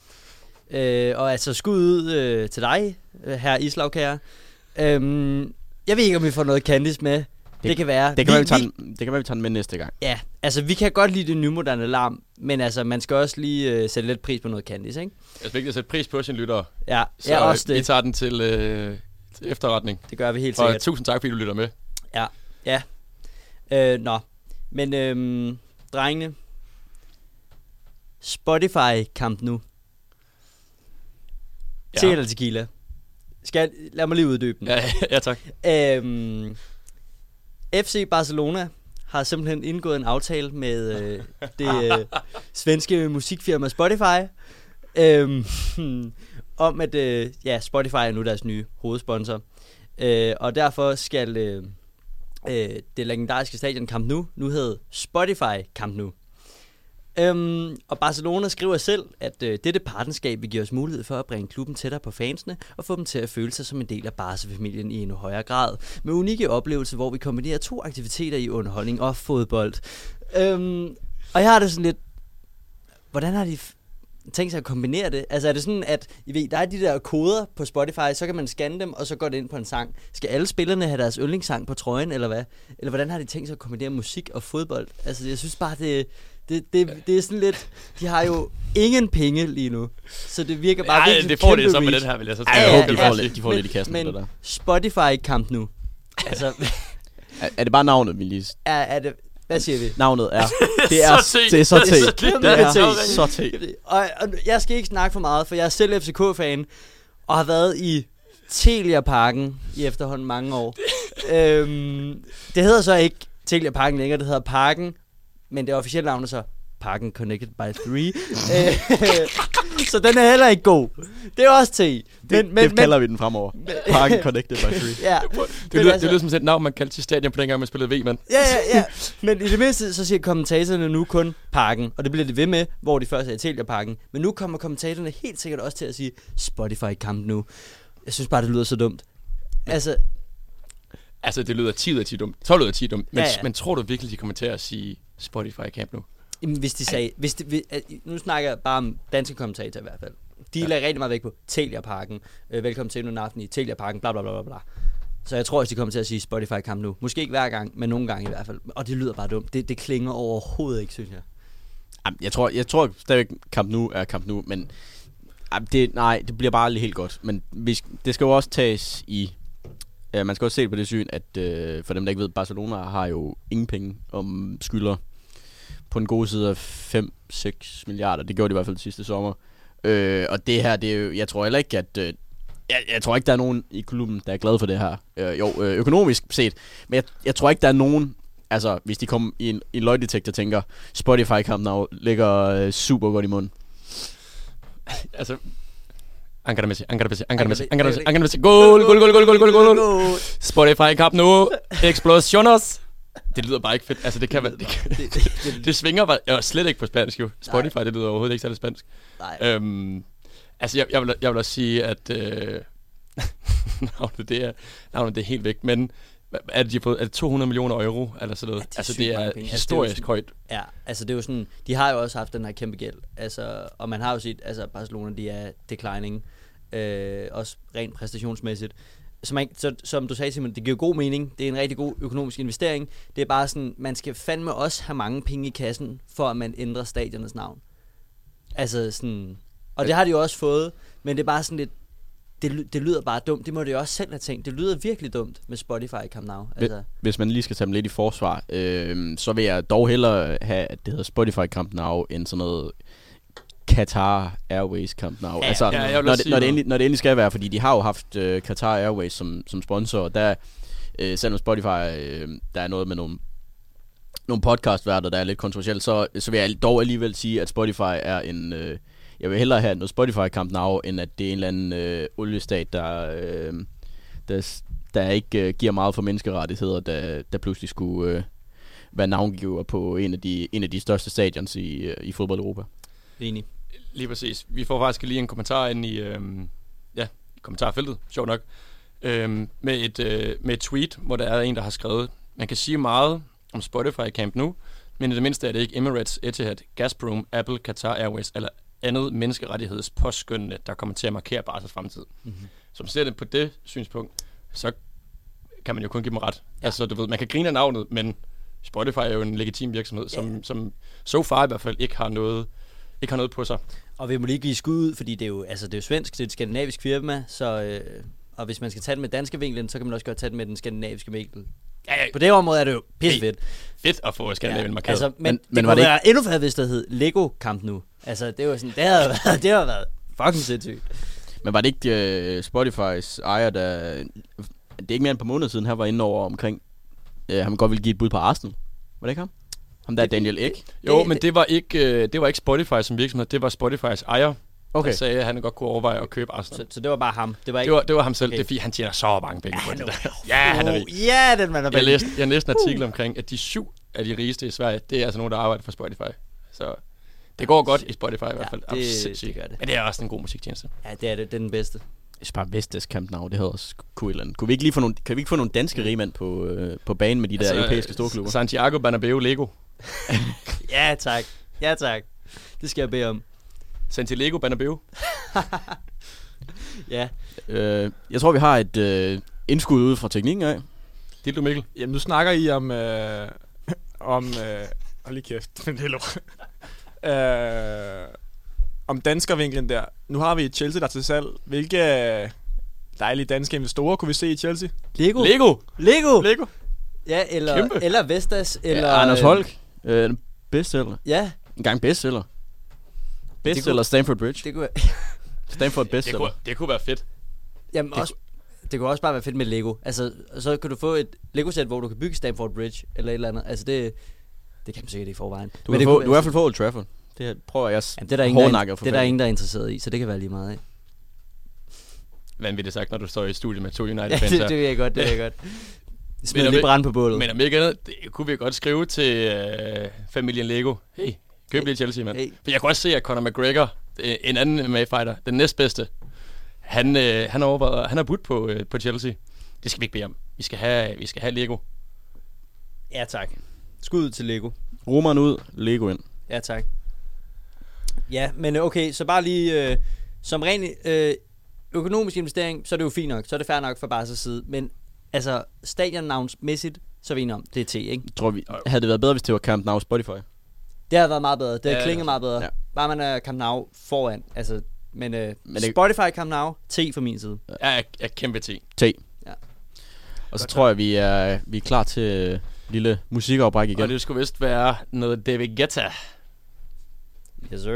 Øh, og altså skud ud øh, til dig, her Islavkager. Øh, jeg ved ikke, om vi får noget Candice med. Det, det kan være. Det kan vi, være, vi den, det kan være, vi tager den med næste gang. Ja, altså vi kan godt lide det nymoderne larm, men altså man skal også lige øh, sætte lidt pris på noget Candice, ikke? Det er vigtigt at sætte pris på sine lyttere. Ja, så ja, også det. Vi tager den til, øh, til efterretning. Det gør vi helt sikkert. Og tusind tak, fordi du lytter med. Ja, ja. Øh, nå, men øh, drengene, Spotify Camp Nou. Ja. Til eller tequila? Skal, lad mig lige uddybe den. Ja, ja tak. Øh, F C Barcelona har simpelthen indgået en aftale med øh, det øh, svenske musikfirma Spotify øh, om at øh, ja, Spotify er nu deres nye hovedsponsor, øh, og derfor skal øh, øh, det legendariske stadion Camp Nou nu hedde Spotify Camp Nou. Øhm, og Barcelona skriver selv, at øh, dette partnerskab vil give os mulighed for at bringe klubben tættere på fansene og få dem til at føle sig som en del af Barca-familien i endnu højere grad, med unikke oplevelser, hvor vi kombinerer to aktiviteter i underholdning og fodbold. Øhm, og jeg har det sådan lidt, hvordan har de f- tænkt sig at kombinere det? Altså er det sådan, at I ved, der er de der koder på Spotify, så kan man scanne dem, og så går det ind på en sang. Skal alle spillerne have deres yndlingssang på trøjen, eller hvad? Eller hvordan har de tænkt sig at kombinere musik og fodbold? Altså jeg synes bare, det Det, det, det er sådan lidt, de har jo ingen penge lige nu, så det virker bare virkelig kæmpe. Ej, det får det så med den her, vil jeg så sige. Jeg håber, de får lidt, de får men, lidt i kassen. Men det der. Spotify Camp Nou. Altså, er, er det bare navnet, vi lige... Er, er det, hvad siger vi? Navnet er... Det er så t. Det er så t. Det er så t. Og jeg skal ikke snakke for meget, for jeg er selv F C K-fan, og har været i Telia Parken i efterhånden mange år. øhm, det hedder så ikke Telia Parken længere, det hedder Parken. Men det officielle navn er så Parken Connected by three. Så den er heller ikke god. Det er også T. Men, det, men, det kalder men, vi den fremover. Parken Connected by three. Ja, det lyder altså, som et navn, man kaldte til stadion på dengang, man spillede V, mand. Ja, ja, ja. Men i det mindste, så siger kommentatorerne nu kun Parken. Og det bliver det ved med, hvor de først er i Telia Parken. Men nu kommer kommentatorerne helt sikkert også til at sige Spotify Camp Nou. Jeg synes bare, det lyder så dumt. Altså... Altså, det lyder ti ud af ti dumt. tolv ud af ti dumt. Men, ja, ja. Men tror du virkelig, de kommer til at sige Spotify Camp Nou? Jamen, hvis de sagde... Hvis de, nu snakker jeg bare om danske kommentatorer i hvert fald. De ja. lagde rigtig meget væk på Telia Parken. Øh, velkommen til endnu en aften i Telia Parken. Bla, bla, bla, bla. Så jeg tror, at de kommer til at sige Spotify Camp Nou. Måske ikke hver gang, men nogle gange i hvert fald. Og det lyder bare dumt. Det, det klinger overhovedet ikke, synes jeg. Jamen, jeg tror, jeg tror stadigvæk Camp Nou er Camp Nou, men... Jamen, det, nej, det bliver bare aldrig helt godt. Men vi, det skal jo også tages i... Ja, man skal også se på det syn, at øh, for dem, der ikke ved, Barcelona har jo ingen penge om skylder på den gode side af fem til seks milliarder. Det gjorde de i hvert fald sidste sommer. Øh, og det her, det er jo, jeg tror heller ikke, at... Øh, jeg, jeg tror ikke, der er nogen i klubben, der er glad for det her. Øh, jo, øh, økonomisk set. Men jeg, jeg tror ikke, der er nogen... Altså, hvis de kommer i en, en løgdetektor, tænker, Spotify Camp Nou ligger øh, super godt i munden. Altså... Anker Messi, Anker Messi, Anker Messi, Anker Messi, Anker Messi, goal, goal, goal, goal, goal, goal, goal. Spotify Camp Nou, explosiones. Det lyder bare ikke fedt. Altså det kan være, det, det, det, det, det, det svinger bare, jeg var slet ikke på spansk jo. Spotify, nej. Det lyder overhovedet ikke særlig spansk. Nej. Øhm, altså jeg, jeg, vil, jeg vil også sige, at øh, navnet, det er, navnet det er helt væk, men er det, de har fået, er det to hundrede millioner euro eller sådan noget? Ja, det altså det er historisk det er sådan, højt. Ja, altså det er jo sådan, de har jo også haft den her kæmpe gæld, altså, og man har jo set, altså Barcelona, de er declining, øh, også rent præstationsmæssigt. Så man, så, som du sagde, Simon, det giver god mening, det er en rigtig god økonomisk investering, det er bare sådan, man skal fandme også have mange penge i kassen, for at man ændrer stadionernes navn. Altså sådan, og det har de jo også fået, men det er bare sådan lidt, Det, det lyder bare dumt. Det må det jo også selv have tænkt. Det lyder virkelig dumt med Spotify Camp Nou. Altså. Hvis man lige skal tage dem lidt i forsvar, øh, så vil jeg dog hellere have, at det hedder Spotify Camp Nou, end sådan noget Qatar Airways Camp Nou. Ja, altså, ja, når, det, når, det endelig, når det endelig skal være, fordi de har jo haft øh, Qatar Airways som, som sponsor, og der, øh, selvom Spotify, øh, der er noget med nogle, nogle podcastværter, der er lidt kontroversielt, så, så vil jeg dog alligevel sige, at Spotify er en... Øh, Jeg vil hellere have noget Spotify Camp Nou, end at det er en eller anden øh, oliestat, der, øh, der, der ikke øh, giver meget for menneskerettigheder, der, der pludselig skulle øh, være navngiver på en af de, en af de største stadions i, i fodbold Europa. Enig. Lige præcis. Vi får faktisk lige en kommentar ind i øhm, ja, kommentarfeltet, sjovt nok, øhm, med, et, øh, med et tweet, hvor der er en, der har skrevet: man kan sige meget om Spotify Camp Nou, men i det mindste er det ikke Emirates, Etihad, Gazprom, Apple, Qatar Airways eller andet menneskerettigheds påskyndende, der kommer til at markere Barcas fremtid. Mm-hmm. Som ser det på det synspunkt, så kan man jo kun give dem ret. Ja. Altså, du ved, man kan grine af navnet, men Spotify er jo en legitim virksomhed, som, yeah. som so far i hvert fald ikke har noget, ikke har noget på sig. Og vi må lige give skud ud, fordi det er jo, altså, det er jo svensk, det er et skandinavisk firma, så, øh, og hvis man skal tage det med danske vinklen, så kan man også godt tage det med den skandinaviske vinkel. Ja, ja. På det område er det jo pissefedt. Fedt at få skandinavien ja. markeret. Altså, men, men, men det kunne være ikke... endnu færdigt, hvis der hed Lego Camp Nou. Altså, det var sådan, det har været, det har været fucking sindssygt. Men var det ikke uh, Spotifys ejer, der... Det er ikke mere end et par måneder siden, han var inde over omkring... Uh, han godt ville give et bud på Arsenal. Var det ikke ham? Ham der det, Daniel Ek? Det, det, jo, det, men det var, ikke, uh, det var ikke Spotify som virksomhed, det var Spotifys ejer, okay. der sagde, at han godt kunne overveje at købe Arsenal. Så, så det var bare ham? Det var, ikke... det var, det var ham selv, okay. Det er fordi han tjener så mange penge ja, på det der. Ja, han er rig. Ja, den man er rig. Jeg læste, jeg læste en artikel omkring, at de syv af de rigeste i Sverige, det er altså nogen, der arbejder for Spotify. Så... det går godt i Spotify i hvert fald. Ja, det, det gør det. Men det er også en god musiktjeneste. Ja, det er det. Det er den bedste. Jeg synes bare, Vestes Camp Nou, det hedder også Kuiland. Kunne vi ikke lige få nogle, kan vi ikke få nogle danske rigmænd på, øh, på banen med de altså, der europæiske storklubber? Santiago Bernabeu Lego. Ja, tak. Ja, tak. Det skal jeg bede om. Santiago Bernabeu. Ja. Øh, jeg tror, vi har et øh, indskud ude fra teknikken af. Det er du, Mikkel. Jamen, nu snakker I om... Øh, om... Øh, hold lige kæft. Men det er lort. Uh, om danskervinklen der. Nu har vi et Chelsea, der er til salg. Hvilke dejlige danske investorer kunne vi se i Chelsea? Lego. Lego. Lego. Lego. Ja, eller Kæmpe. Eller Vestas eller ja, Anders Holk. Øh, Bestseller. Ja. En gang Bestseller. Bestseller Stanford Bridge. Det kunne Stanford Bestseller. Det kunne, det kunne være fedt. Jamen det også kunne... det kunne også bare være fedt med Lego. Altså så kan du få et Lego sæt, hvor du kan bygge Stanford Bridge eller et eller andet. Altså det Det kan man sikkert i forvejen. Du, men få, kunne, du er i hvert fald på Old Trafford. Det her prøver jeg at det er der ingen, der, det der, ingen, der er interesseret i, så det kan være lige meget af. Vanvittigt sagt, når du står i studiet med to United-fans. Ja, det, det vil jeg godt, det vil jeg godt. Smid lige brand på bålet. Men om ikke andet, det kunne vi godt skrive til øh, familien Lego. Hey, køb hey. lige Chelsea, mand. Hey. For jeg kunne også se, at Conor McGregor, en anden M M A-fighter, den næstbedste, han, øh, han, overvejede, han har budt på, øh, på Chelsea. Det skal vi ikke bede om. Vi skal have, vi skal have Lego. Ja, tak. Skud til Lego. Romeren ud, Lego ind. Ja, tak. Ja, men okay, så bare lige øh, som ren øh, økonomisk investering, så er det jo fint nok. Så er det fair nok for Barcas side. Men altså, stadionnavnsmæssigt, så er vi enige om, det er T, ikke? Jeg tror, vi havde det været bedre, hvis det var Camp Nou Spotify. Det havde været meget bedre. Det havde ja, klinget meget bedre. Ja. Bare man er Camp Nou foran. Altså, men, øh, men det... Spotify, Camp Nou, T fra min side. Ja, jeg er kæmpe T. T. Ja. Og så tror jeg, vi er, vi er klar til... lille musikopbræk igen. Og det skulle vist være noget David Guetta. Yes, sir.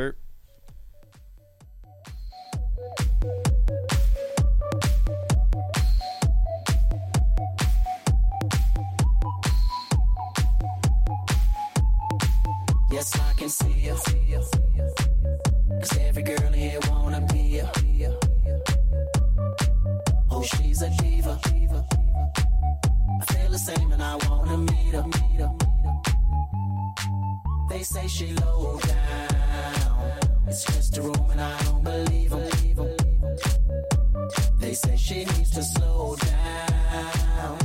Yes, I can see you. Cause every girl here wanna be you. Oh, she's a diva. I feel the same and I wanna meet her, meet her, meet her. They say she low down. It's just a room and I don't believe her, believe her. They say she needs to slow down.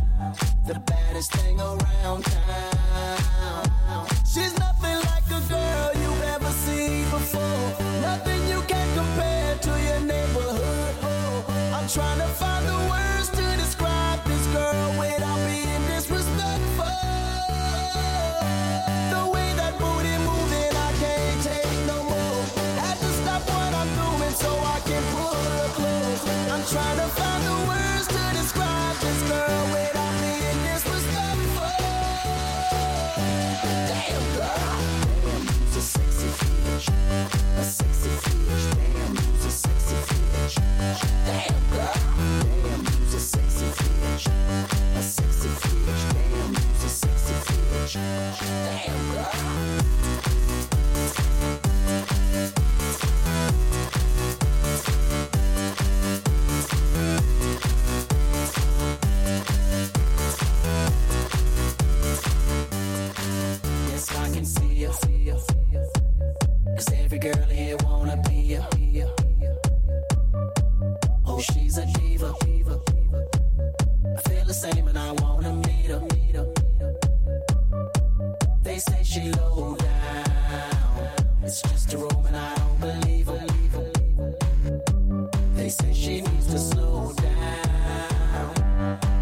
The baddest thing around town. She's nothing like a girl you've ever seen before. Nothing you can compare to your neighborhood. Oh, I'm trying to find the words to describe this girl without being disrespectful. The way that booty moving, I can't take no more. Had to stop what I'm doing so I can pull her close. I'm trying to find the words to describe this girl without being disrespectful. Damn girl. Damn, you's a sexy bitch. A sexy bitch. Damn, you's a sexy bitch. Damn girl. Damn, you's a sexy bitch. A sexy bitch. Damn, you's a sexy bitch. Damn girl. know she's a diva. I feel the same and I wanna meet her. They say she low down. It's just a room and I don't believe her. They say she needs to slow down.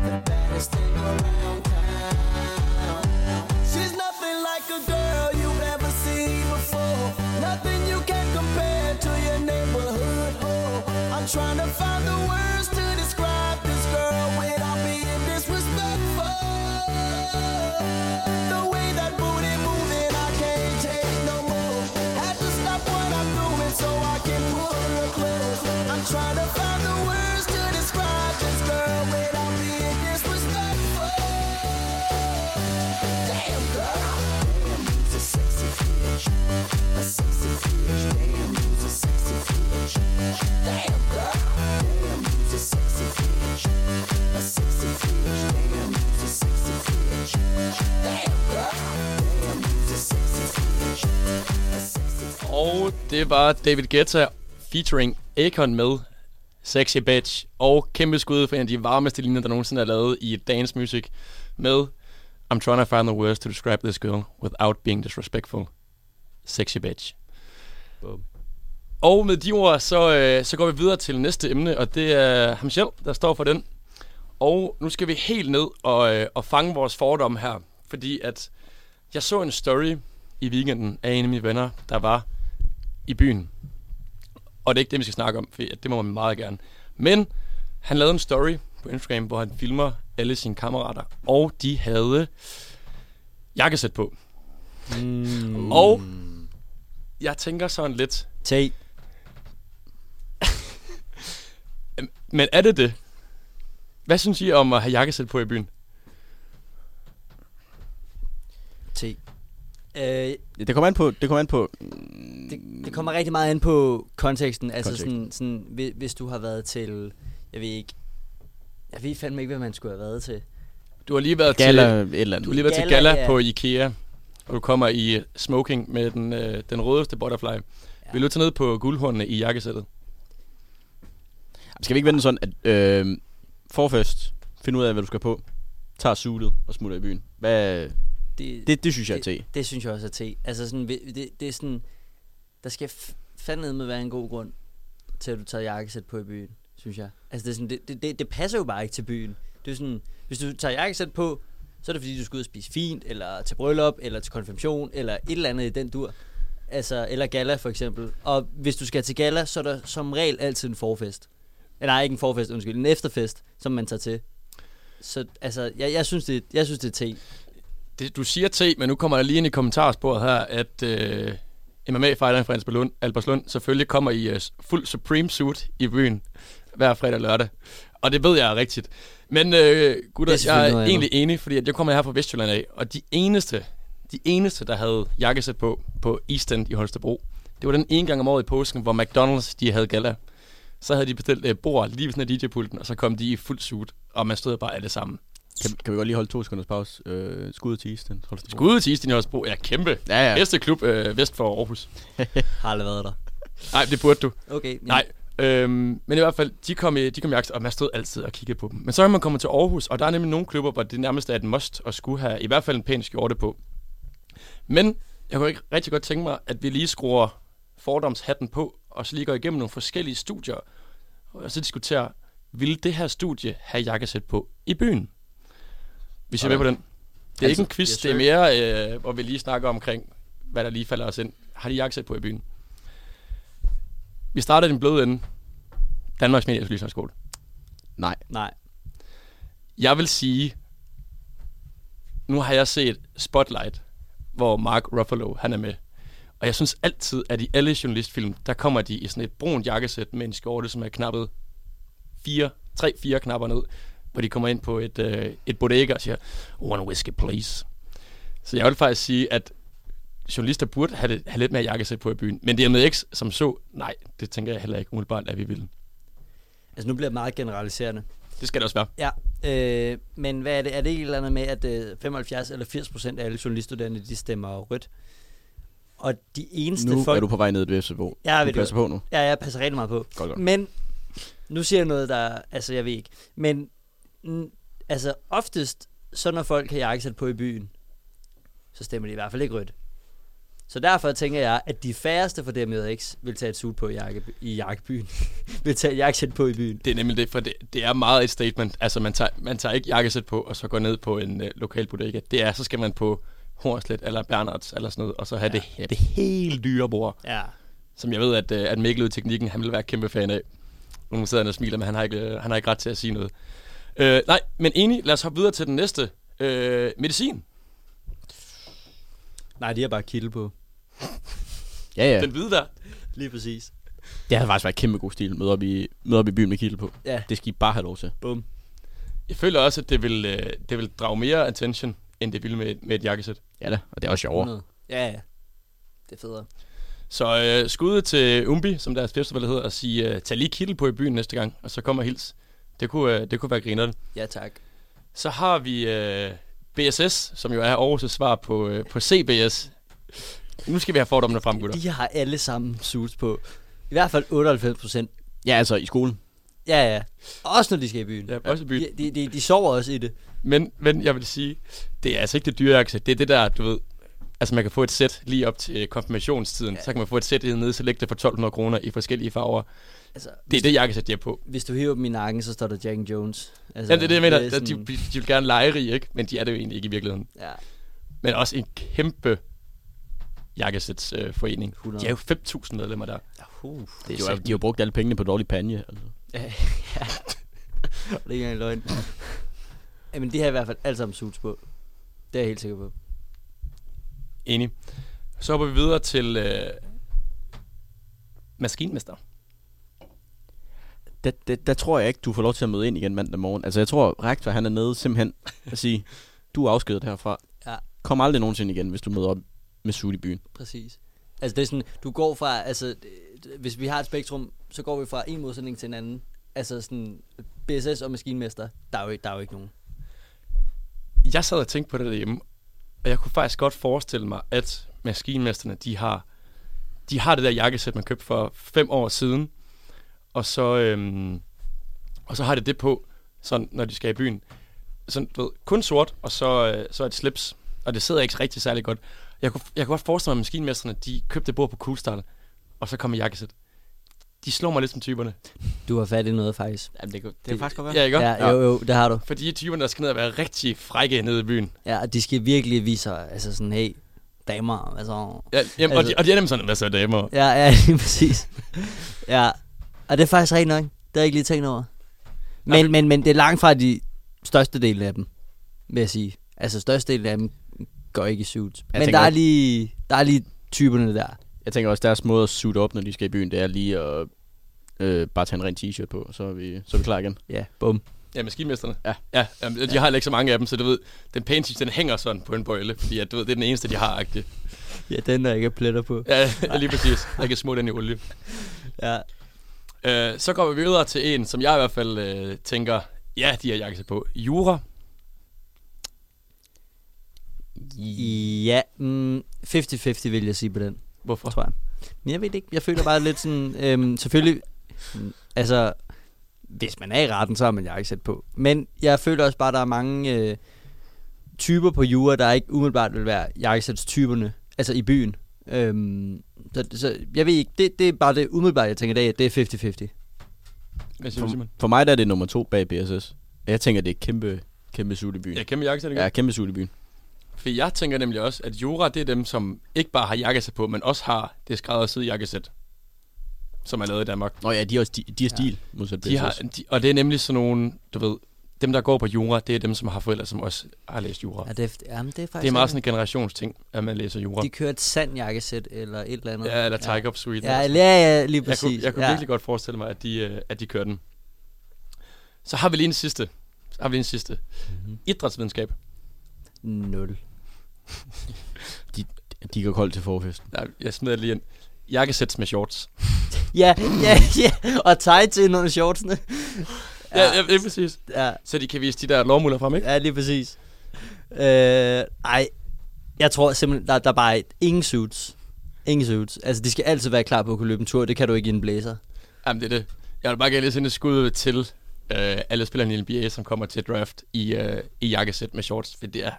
The baddest thing around town. She's nothing like a girl you've ever seen before. Nothing you can compare to your neighborhood whore. I'm trying to find the words to describe this girl without being disrespectful. The way that booty moving, I can't take no more. Had to stop what I'm doing so I can pull her close. I'm trying to find the words to describe this girl without being disrespectful. Damn girl. Damn, you's a sexy bitch. A sexy bitch. Damn, you's a sexy bitch. Damn girl. Damn, you's a sexy bitch. A sexy bitch. Damn, you's a sexy bitch. Damn girl. Damn, you's a sexy bitch. A sexy bitch. Og det var David Guetta featuring Akon med Sexy Bitch, og kæmpe skud for en af de varmeste linjer, der nogensinde er lavet i dance music med I'm trying to find the words to describe this girl without being disrespectful. Sexy Bitch. Boom. Og med de ord, så, øh, så går vi videre til næste emne, og det er ham selv, der står for den. Og nu skal vi helt ned og, øh, og fange vores fordom her, fordi at jeg så en story i weekenden af en af mine venner, der var i byen. Og det er ikke det, vi skal snakke om, for det må man meget gerne. Men han lavede en story på Instagram, hvor han filmer alle sine kammerater. Og de havde jakkesæt på. Mm. Og jeg tænker sådan lidt... Tag. Men er det det? Hvad synes I om at have jakkesæt på i byen? Tag. Det kommer an på det kommer an på det, det kommer rigtig meget an på konteksten, altså Context. sådan sådan hvis du har været til jeg ved ikke jeg ved fandme ikke hvad man skulle have været til. Du har lige været gala, til et eller andet. Du har lige været gala, til gala ja. På IKEA, og du kommer i smoking med den øh, den rødeste butterfly. Ja. Vil du tage ned på guldhornene i jakkesættet? Skal vi ikke vende sådan at øh, forførst finde ud af hvad du skal på, tager sulet og smutter i byen. Hvad Det, det, det synes jeg er te. Det, det synes jeg også er te. Altså sådan, det, det er sådan, der skal f- fandme være en god grund til, at du tager jakkesæt på i byen, synes jeg. Altså det, er sådan, det, det, det passer jo bare ikke til byen. Det er sådan, hvis du tager jakkesæt på, så er det fordi, du skal ud og spise fint, eller til bryllup, eller til konfirmation, eller et eller andet i den dur. Altså, eller gala for eksempel. Og hvis du skal til gala, så er der som regel altid en forfest. Nej, ikke en forfest, undskyld, en efterfest, som man tager til. Så altså, jeg, jeg, synes, det, jeg synes, det er te. Det, du siger til, men nu kommer der lige ind i kommentarsporet her, at øh, M M A-fighteren fra Albertslund selvfølgelig kommer i øh, fuld Supreme suit i byen hver fredag og lørdag. Og det ved jeg er rigtigt. Men øh, gutter, jeg er noget, egentlig enig, fordi at jeg kommer her fra Vestjylland af, og de eneste, de eneste, der havde jakkesæt på på Isstien i Holstebro, det var den ene gang om året i påsken, hvor McDonald's de havde gala. Så havde de bestilt øh, bord lige ved sådan af D J-pulten, og så kom de i fuld suit, og man stod bare alle sammen. Kan, kan vi godt lige holde to sekunders pause? Øh, skuddet til Isstien. Skuddet til Isstien i Holstebro. Ja, kæmpe. Ja, ja. Bedste klub øh, vest for Aarhus. Har aldrig været der. Nej, det burde du. Okay. Ja. Nej. Øhm, men i hvert fald, de kom i, de kom i aktier, og man stod altid og kiggede på dem. Men så kan man komme til Aarhus, og der er nemlig nogle klubber, hvor det nærmest er et must at skulle have i hvert fald en pæn skjorte på. Men jeg kunne ikke rigtig godt tænke mig, at vi lige skruer fordomshatten på, og så lige går igennem nogle forskellige studier, og så diskuterer, vil det her studie have jakkesæt på i byen? Vi ser med på den. Det er altså, ikke en quiz, det er mere, øh, hvor vi lige snakker omkring, hvad der lige falder os ind. Har de jakkesæt på i byen? Vi starter den bløde ende. Danmarks Medias Lysningsskole. Nej. Nej. Jeg vil sige, nu har jeg set Spotlight, hvor Mark Ruffalo, han er med. Og jeg synes altid, at i alle journalistfilm, der kommer de i sådan et brunt jakkesæt med en skjorte, som er knappet fire, tre, fire knapper ned. Hvor de kommer ind på et, øh, et bodega og siger, one whiskey, please. Så jeg vil faktisk sige, at journalister burde have, det, have lidt mere jakkesæt på i byen. Men det er med X, som så, nej, det tænker jeg heller ikke umiddelbart, at vi vil. Altså nu bliver det meget generaliserende. Det skal det også være. Ja, øh, men hvad er det? Er det et eller andet med, at øh, femoghalvfjerds eller firs procent af alle journalistuddannede, de stemmer rødt? Og de eneste nu folk... Nu er du på vej ned i B S S. Ja, du passer det. På nu. Ja, jeg passer rigtig meget på. Godt, godt. Men Nu siger jeg noget, der... Altså, jeg ved ikke. Men n- altså, oftest, så når folk har jakkesæt på i byen, så stemmer de i hvert fald ikke rødt. Så derfor tænker jeg, at de færreste for dem, jeg ikke vil tage et suit på i, jakke, i jakkebyen. vil tage et jakkesæt på i byen. Det er nemlig det, for det, det er meget et statement. Altså, man tager, man tager ikke jakkesæt på, og så går ned på en øh, lokal bodega. Det er, så skal man på Hornslet eller Bernards eller sådan noget, og så have ja. det, det helt dyre bord. Ja. Som jeg ved, at, at Mikkel ud i teknikken, han vil være kæmpe fan af. Nu sidder han og smiler, men han har ikke, han har ikke ret til at sige noget. Øh, nej, men enig, lad os hoppe videre til den næste. Øh, medicin. Nej, de har bare kittel på. Ja, ja. Den hvide der. Lige præcis. Det har faktisk været kæmpe god stil, møde op i, møde op i byen med kittel på. Ja. Det skal I bare have lov til. Bum. Jeg føler også, at det vil, det vil drage mere attention, end det ville med, med et jakkesæt. Ja da, og det er også sjovere. Ja, ja. Det er federe. Så øh, skud til Umbi, som deres festival hedder, og sige, øh, tag lige kittel på i byen næste gang, og så kom og hils. Det kunne, øh, det kunne være grinerne. Ja, tak. Så har vi øh, B S S, som jo er Aarhus' svar på, øh, på C B S. Nu skal vi have fordommene frem, gutter. De har alle sammen suits på. I hvert fald otteoghalvfems procent. Ja, altså i skolen. Ja, ja. Også når de skal i byen. Ja, også i byen. De, de, de, de sover også i det. Men, men jeg vil sige, det er altså ikke det dyre jakkesæt. Det er det der, du ved... Altså man kan få et sæt lige op til konfirmationstiden, ja. Så kan man få et sæt nede, så ligger det for tolv hundrede kroner i forskellige farver. Altså, det er det jakkesæt, de har på. Hvis du hiver dem i nakken, så står der Jack and Jones. Altså, ja, det er det, jeg mener. Det sådan... de, de vil gerne legerige, ikke? Men de er det jo egentlig ikke i virkeligheden. Ja. Men også en kæmpe jakkesætsforening. Øh, de er jo fem tusind medlemmer der. Ja, uh, det er de, har, de har brugt alle pengene på dårlig panje. Altså. Ja, ja. Det er ikke engang løgn. Jamen de har i hvert fald alle sammen suits på. Det er jeg helt sikker på. Enig. Så hopper vi videre til øh, maskinmester. Der, der, der tror jeg ikke, du får lov til at møde ind igen mandag morgen. Altså jeg tror, rektor han er nede simpelthen at sige, du er afskedet herfra. Ja. Kom aldrig nogensinde igen, hvis du møder op med sut i byen. Præcis. Altså det er sådan, du går fra, altså hvis vi har et spektrum, så går vi fra en modsætning til en anden. Altså sådan, B S S og maskinmester, der er jo, der er jo ikke nogen. Jeg sad og tænkte på det derhjemme. Og jeg kunne faktisk godt forestille mig, at maskinmesterne, de har, de har det der jakkesæt, man købte for fem år siden. Og så, øhm, og så har det det på, sådan, når de skal i byen. Sådan, du ved, kun sort, og så, øh, så et slips. Og det sidder ikke rigtig særlig godt. Jeg kunne, jeg kunne godt forestille mig, at maskinmesterne, de købte det bord på Coolstyle, og så kom et jakkesæt. De slår mig lidt som typerne. Du har fat i noget, faktisk. Jamen, det, det, det er faktisk godt være. Ja, ikke? Ja, jo, jo, det har du. Fordi de typerne, der skal ned og være rigtig frække nede i byen. Ja, og de skal virkelig vise sig, altså sådan, hey, damer, altså... Ja, jamen, altså, og, de, og de er nemlig sådan, hvad så damer? Ja, ja, lige præcis. Ja, og det er faktisk rigtig nok. Det har jeg ikke lige tænkt over. Men, okay. men, men det er langt fra de største delen af dem, vil jeg sige. Altså, største delen af dem går ikke i suits. Jeg men der er, lige, der er lige typerne der. Jeg tænker også, deres måde at suite op, når de skal i byen, det er lige at øh, bare tage en ren t-shirt på, så er vi, så er vi klar igen. Ja, bum. Ja, maskinmesterne. Ja. Ja, jamen, de ja. har ikke så mange af dem, så du ved, den pæne t-shirt, den hænger sådan på en bøjle, fordi at, du ved, det er den eneste, de har. Ikke? Ja, den der ikke er pletter på. Ja, lige præcis. Jeg kan små den i olie. Ja. Øh, så går vi videre til en, som jeg i hvert fald øh, tænker, ja, de har jakkesæt på. Jura. Ja, mm, halvtreds halvtreds vil jeg sige på den. Hvorfor? Tror jeg. Men jeg ved ikke. Jeg føler bare lidt sådan... Øhm, selvfølgelig... Altså... Hvis man er i retten, så har man jakkesæt på. Men jeg føler også bare, der er mange øh, typer på jura, der ikke umiddelbart vil være jakkesætstyperne. Altså i byen. Øhm, så, så jeg ved ikke. Det, det er bare det umiddelbart, jeg tænker i dag, at det er halvtreds halvtreds. For, for mig der er det nummer to bag B S S. Jeg tænker, det er kæmpe, kæmpe sult i byen. Ja, kæmpe jakkesæt. Ja, kæmpe sult i byen. For jeg tænker nemlig også, at jura, det er dem, som ikke bare har jakkesæt på, men også har det skræddersyede jakkesæt, som er lavet i Danmark. Nå ja, de har sti- stil, ja. modsat B S S. De har, de, og det er nemlig sådan nogle, du ved, dem der går på jura, det er dem, som har forældre, som også har læst jura. Ja, det, er, jamen, det, er, faktisk det er meget sådan en generationsting, at man læser jura. De kører et sand jakkesæt eller et eller andet. Ja, eller Tiger Suite. Ja, ja, ja, lige præcis. Jeg kunne, jeg kunne ja. virkelig godt forestille mig, at de, at de kører den. Så har vi lige en sidste. Så har vi lige en sidste. Mm-hmm. Idrætsvidenskab. Nul. De, de går koldt til forfest. Nej, jeg smider lige en jakkesæt med shorts. Ja, ja, ja. Og tight til under shortsene. Ja, ja, ja, præcis. Ja. Så de kan vise de der lårmuller frem, ikke? Ja, lige præcis. Øh, ej, jeg tror simpelthen, der, der er bare ingen suits. Ingen suits. Altså, de skal altid være klar på at kunne løbe en tur. Det kan du ikke i en blæser. Jamen, det er det. Jeg vil bare gerne lige sende et skud til øh, alle spillerne i N B A, som kommer til draft i, øh, i jakkesæt med shorts, for det er...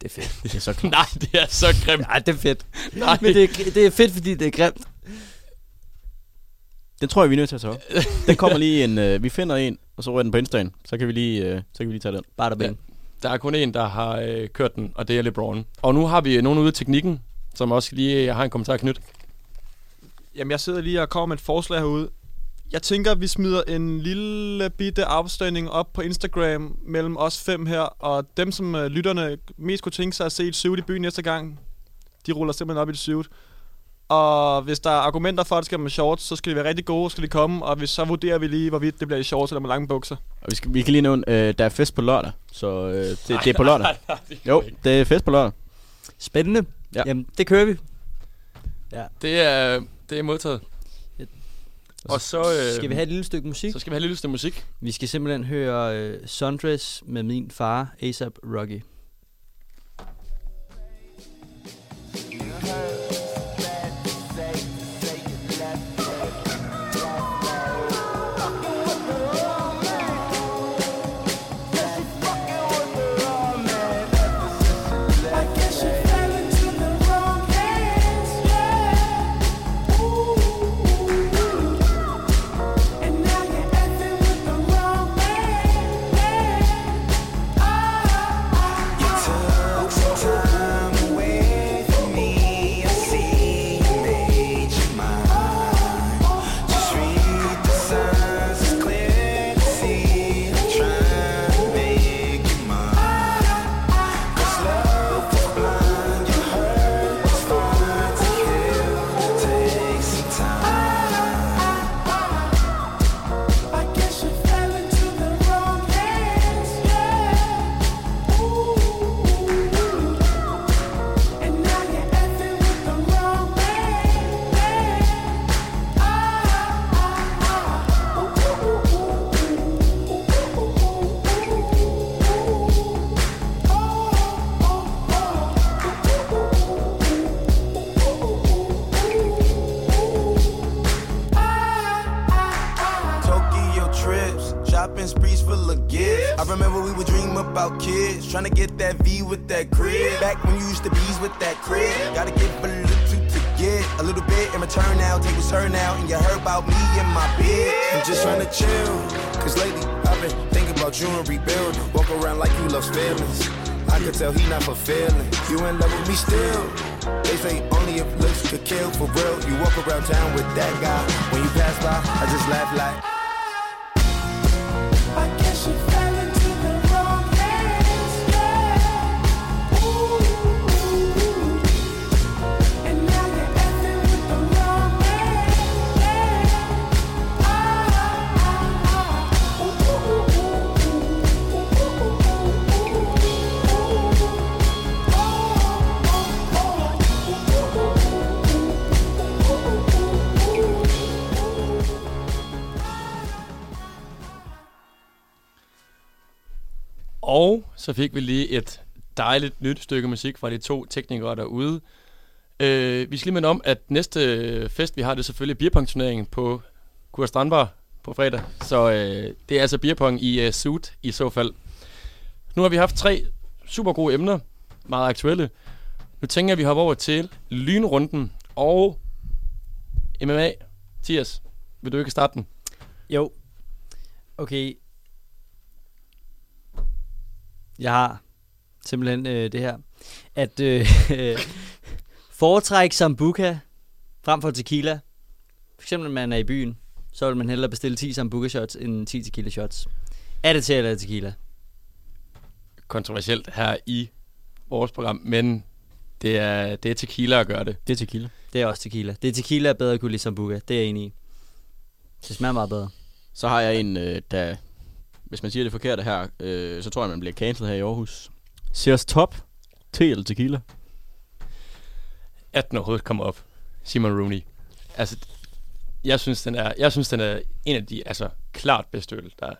Det er fedt. Det er så grimt. Nej, det er så grimt. Nej, det er fedt. Nej. Men det er, det er fedt, fordi det er grimt. Den tror jeg, vi er nødt til at tage op. Den kommer lige en... Øh, vi finder en, og så rører den på Instagram. Så kan vi lige, øh, så kan vi lige tage den. Bare der bang. Ja. Der er kun en, der har øh, kørt den, og det er LeBron. Og nu har vi nogen ude i teknikken, som også lige... Jeg har en kommentar knyttet. Jamen, jeg sidder lige og kommer med et forslag herude. Jeg tænker, vi smider en lille bitte afstemning op på Instagram mellem os fem her, og dem, som øh, lytterne mest kunne tænke sig at se et syvt i byen næste gang, de ruller simpelthen op i et syvt. Og hvis der er argumenter for, at det skal være med shorts, så skal de være rigtig gode, skal de komme, og hvis, så vurderer vi lige, hvorvidt det bliver i shorts eller med lange bukser. Og vi, skal, vi kan lige nævne, øh, der er fest på lørdag, så øh, det, nej, det er på lørdag. Nej, nej, det jo, det er fest på lørdag. Spændende. Ja. Jamen, det kører vi. Ja. Det er, det er modtaget. Og så øh, skal vi have et lille stykke musik. Så skal vi have et lille stykke musik. Vi skal simpelthen høre øh, Sundress med Min Far, A$AP Rocky. Trying to get that V with that crib. Back when you used to bees with that crib. Gotta give a little to, to get a little bit in return now. Take what's her now. And you heard about me and my bed. I'm just trying to chill. Cause lately I've been thinking about you and rebuilding. Walk around like you loves feelings. I could tell he not fulfilling. You in love with me still. They say only if looks could kill for real. You walk around town with that guy. When you pass by, I just laugh like. Og så fik vi lige et dejligt nyt stykke musik fra de to teknikere derude. Øh, vi skal lige minde om, at næste fest, vi har, det er selvfølgelig beerpong-turneringen på Kurs Strandbar på fredag. Så øh, det er altså beerpong i øh, suit i så fald. Nu har vi haft tre super gode emner, meget aktuelle. Nu tænker jeg, at vi hopper over til lynrunden og M M A. Thias, vil du ikke starte den? Jo. Okay. Jeg har simpelthen øh, det her, at øh, foretrække Sambuca frem for tequila. For eksempel, når man er i byen, så vil man hellere bestille ti Sambuca shots end ti tequila shots. Er det til eller tequila? Kontroversielt her i vores program, men det er, det er tequila at gøre det. Det er tequila. Det er også tequila. Det er tequila er bedre at kunne lide Sambuca, det er jeg enig i. Det smager meget bedre. Så har jeg en, øh, der... Hvis man siger det forkerte her, øh, så tror jeg, man bliver cancelled her i Aarhus. Sears Top, te eller tequila? At den overhovedet kommer op. Simon Rooney. Altså, jeg synes, den er, jeg synes, den er en af de altså, klart bedste øl, der er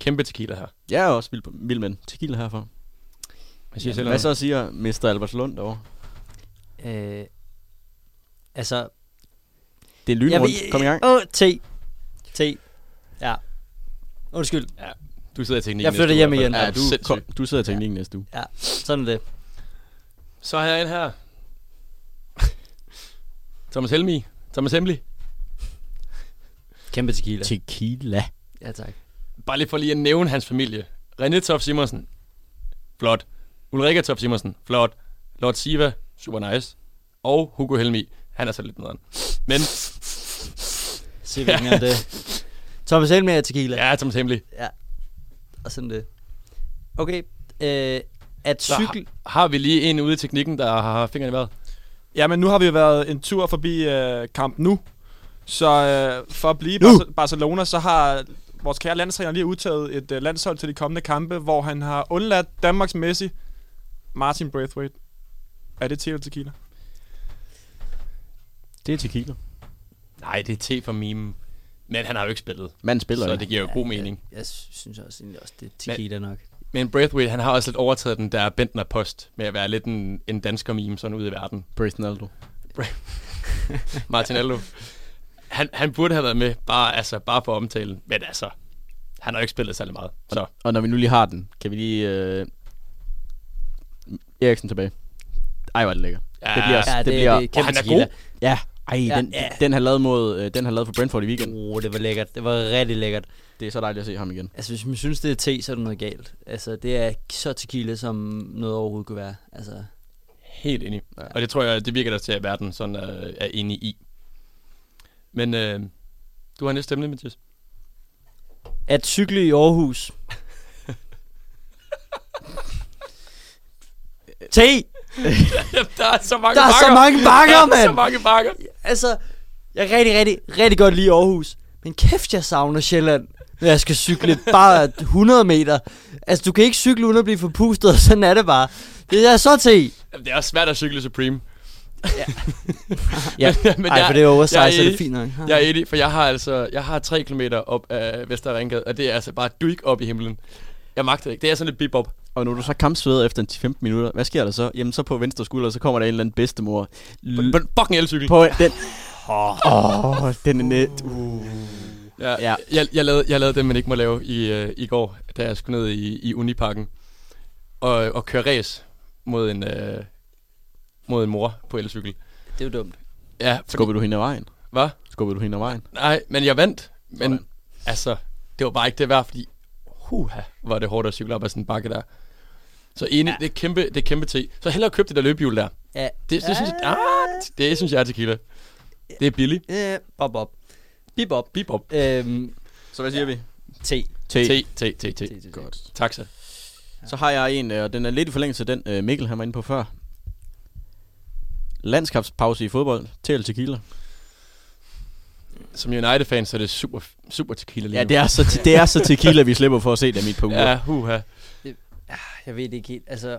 kæmpe tequila her. Jeg er også vild, vild med tequila herfor. Man siger ja, selv hvad så siger mister Albertslund derovre? Øh, altså... Det er lynrundt. Kom i gang. Åh, te. Te. Ja. Undskyld. Ja. Du sidder i teknikken. Jeg flytter hjem igen. Ja, du, kom, du sidder i teknikken ja. Næste uge. Ja, sådan er det. Så har jeg en her. Thomas Helmi. Thomas Hemmelig. Kæmpe tequila. Tequila. Ja, tak. Bare lige for lige at nævne hans familie. René Toft Simonsen. Flot. Ulrika Toft Simonsen. Flot. Lord Siva. Super nice. Og Hugo Helmi. Han er så lidt nederen. Men... Se vi ikke om det. Thomas Helmi er tequila. Ja, Thomas Hemmelig. Ja. Og sådan det. Okay. Øh, at så cykle... Har, har vi lige en ude i teknikken, der har fingrene i vejret? Ja, men nu har vi jo været en tur forbi øh, Camp Nou. Så øh, for at blive Bar- Barcelona, så har vores kære landstræner lige udtaget et øh, landshold til de kommende kampe, hvor han har undladt Danmarks Messi, Martin Braithwaite. Er det te eller tequila? Det er tequila. Nej, det er te for meme. Men han har jo ikke spillet. Man spiller så ikke. Så det giver jo ja, god mening. Jeg, jeg synes også, også det er tequila men, nok. Men Braithwaite, han har også lidt overtaget den der Bentner-post med at være lidt en, en dansker meme sådan ude i verden. Braithnaldo. Martinaldo. Han, han burde have været med, bare, altså, bare for omtalen. Men altså, han har jo ikke spillet særlig meget. Så. Og når vi nu lige har den, kan vi lige... Øh... Eriksen tilbage. Ej, hvor er det lækkert. Ja, det bliver, ja, det, det bliver... Det, det, oh, han er tequila. God. Ja, ej, ja, den, ja. den har lavet mod øh, den har lavet for Brentford i weekenden. Åh, oh, det var lækkert. Det var rigtig lækkert. Det er så dejligt at se ham igen. Altså, hvis man synes, det er te, så er det noget galt. Altså, det er så tequila, som noget overhovedet kunne være. Altså. Helt enig. Ja. Og det tror jeg, det virker der til, at verden sådan øh, er enig i. Men øh, du har næste stemme, Mathias. At cykle i Aarhus. Te! Der er så mange der er bakker. Så mange bakker, mand. Der er så mange bakker. Altså, jeg kan rigtig, rigtig, rigtig godt lide Aarhus. Men kæft, jeg savner Sjælland, når jeg skal cykle bare hundrede meter. Altså, du kan ikke cykle uden at blive forpustet, og sådan er det bare. Det er så til. Jamen, det er også svært at cykle Supreme. Ja. ja. Men, men Ej, jeg, for det er oversize, jeg er, så det er fint nok. Jeg er enig, for jeg har altså, jeg har tre kilometer op af Vester Ringgade, og det er altså bare dyk op i himlen. Jeg magter det ikke. Det er sådan lidt bebop. Og når du så kampsveder efter ti til femten minutter, hvad sker der så? Jamen så på venstre skulder, så kommer der en eller anden bedstemor. L- på en fucking elcykel. På den. Åh, oh, den er net. Uh. Ja, ja. Jeg, jeg, lavede, jeg lavede det, man ikke må lave i, øh, i går, da jeg skulle ned i, i Uniparken. Og, og køre ræs mod en, øh, mod en mor på elcykel. Det er jo dumt. Ja, fordi... Skubber du hende af vejen? Hvad? Skubber du hende af vejen? Nej, men jeg vandt. Men sådan. Altså, det var bare ikke det værd, fordi... Huha, var det hårdt at cykle op af sådan en bakke der. Så enig, ja. Det er kæmpe, det er kæmpe te. Så hellere køb det der løbehjul der. Ja. Det, det, synes, ah, det synes jeg er tequila. Det er billigt. Ja, bop, bop. Bebop. Bebop. Øhm, så hvad siger ja. Vi? Te. Te. Te, te, te. Godt. Taxa. Så har jeg en, og den er lidt i forlængelse af den, Mikkel han var inde på før. Landskabspause i fodbold. Te eller tequila. Som United-fan, så er det super, super tequila lige nu. Ja, det er, så te- det er så tequila, vi slipper for at se dem i et par uger. Ja, huha. Jeg ved det ikke helt. Altså,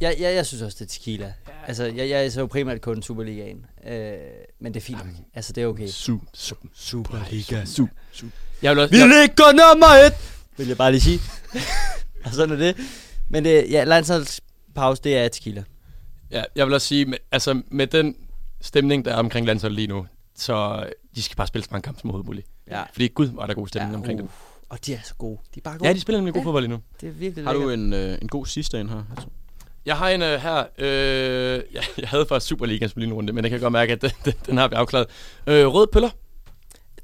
jeg, jeg, jeg synes også, det er tequila. Altså, jeg, jeg så jo primært kun Superligaen. Øh, men det er fint. Altså, det er okay. Su- su- Superliga. Su- su- jeg vil også, vi ligger nummer et, vil jeg bare lige sige. Og sådan er det. Men det, ja, landsholdspause, det er tequila. Ja, jeg vil også sige, altså med den... stemning, der er omkring landsholdet lige nu, så de skal bare spille så mange kampe som overhovedet muligt. Ja. Fordi gud, var der god stemning ja, uh. omkring dem. Og de er så gode. De er bare gode. Ja, de spiller nemlig god ja. Fodbold lige nu. Det er virkelig har du en, øh, en god sidste en her? Altså. Jeg har en øh, her. Øh, jeg, jeg havde faktisk Superligaen spille en runde, men jeg kan godt mærke, at den, den, den har vi afklaret. Øh, røde pøller.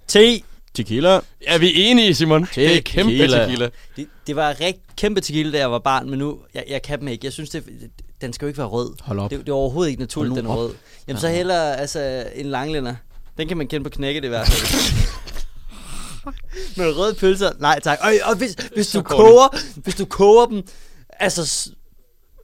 Te. Tequila. Ja, vi er enige, Simon. Te. Det er kæmpe tequila. tequila. Det, det var rigtig kæmpe tequila, da jeg var barn, men nu, jeg, jeg kan dem ikke. Jeg synes, det... det den skal jo ikke være rød. Hold op. Det, det er overhovedet ikke naturligt, den er rød. Jamen så hellere altså, en langlænder. Den kan man kende på knækket i hvert fald. Med røde pølser. Nej tak. Øj, og hvis, hvis, du koger, hvis du koger dem, altså...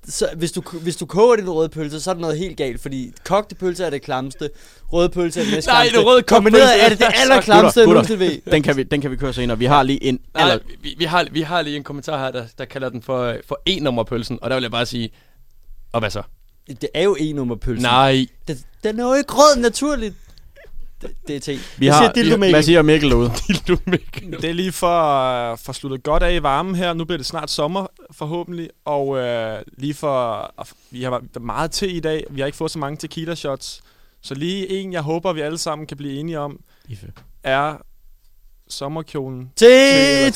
Så, hvis, du, hvis du koger dine røde pølser, så er det noget helt galt, fordi kogte pølser er det klamste, røde pølser er det næste klamste, røde kombineret er det det allerklamste, jeg nogensinde ved. Den kan vi, den kan vi køre senere. Vi har lige en, nej, aller... vi, vi, har, vi har lige en kommentar her, der, der kalder den for, for en-nummerpølsen, og der vil jeg bare sige... Og hvad så? Det er jo E-nummerpølsen. Nej. Den, den er jo ikke rød naturligt. Det, det er ting. Vi har, siger vi, man siger Mikkel derude. Det er lige for, for sluttet godt af i varmen her. Nu bliver det snart sommer, forhåbentlig. Og øh, lige for... Vi har meget te i dag. Vi har ikke fået så mange tequila shots. Så lige en, jeg håber, vi alle sammen kan blive enige om, Ife. Er sommerkjolen. Tequila,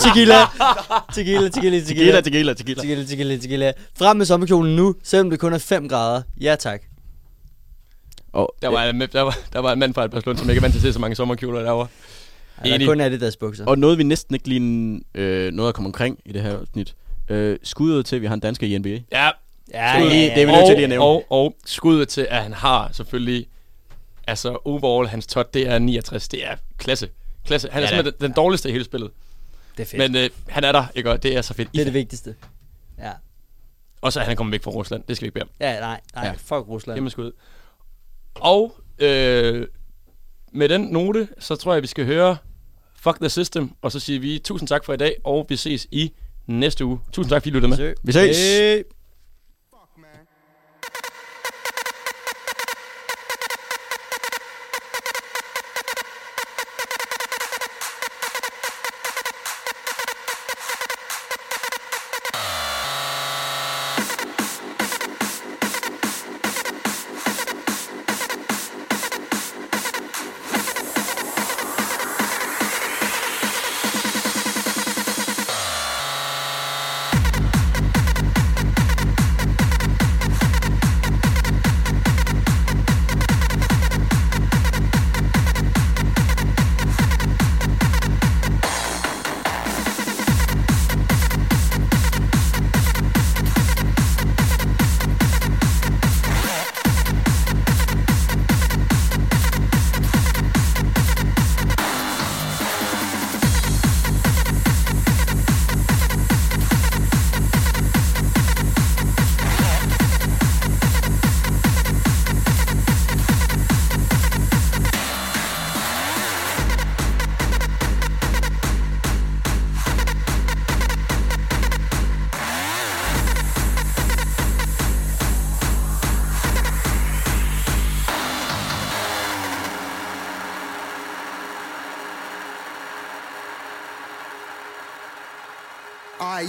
tequila, tequila, tequila, tequila, tequila, tequila, tequila, tequila. Frem med sommerkjolen nu, selvom det kun er fem grader. Ja tak. Oh, der, var en, der, var, der var en mand fra Albertslund, som ikke er vant til at se så mange sommerkjoler derovre. Ja, der er kun Adidas bukser. Og noget vi næsten ikke lige øh, noget at komme omkring i det her snit. Øh, skuddet til, vi har en dansker i N B A. Ja, ja, ja, ja. Det er vi nødt til lige at nævne. Og, og skuddet til, at han har selvfølgelig... Altså overall, hans tot, det er niogtres. Det er klasse. klasse. Han er ja, simpelthen den, den dårligste i hele spillet. Det er fedt. Men øh, han er der, ikke? Og det er så fedt. Det er det vigtigste. Ja. Og så er han kommet væk fra Rusland. Det skal vi ikke bede om. Ja, nej. nej ja. Fuck Rusland. Jamen skud. Og øh, med den note, så tror jeg, vi skal høre Fuck the System. Og så siger vi tusind tak for i dag, og vi ses i næste uge. Tusind tak, fordi I lyttede med. Vi ses. Hey.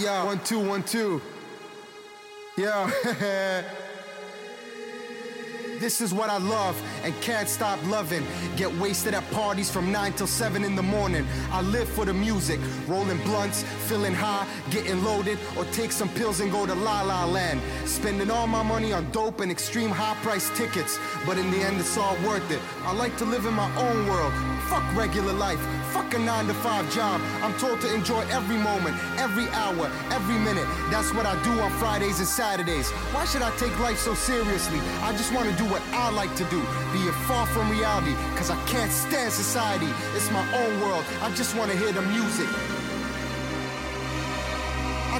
Yeah. One, two, one, two. Yeah. This is what I love and can't stop loving. Get wasted at parties from nine till seven in the morning. I live for the music, rolling blunts, feeling high, getting loaded, or take some pills and go to La La Land. Spending all my money on dope and extreme high-priced tickets, but in the end it's all worth it. I like to live in my own world. Fuck regular life, fuck a nine to five job. I'm told to enjoy every moment, every hour, every minute. That's what I do on Fridays and Saturdays. Why should I take life so seriously? I just want to do what I like to do, being far from reality, cause I can't stand society. It's my own world, I just want to hear the music. I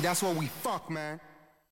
That's what we fuck, man.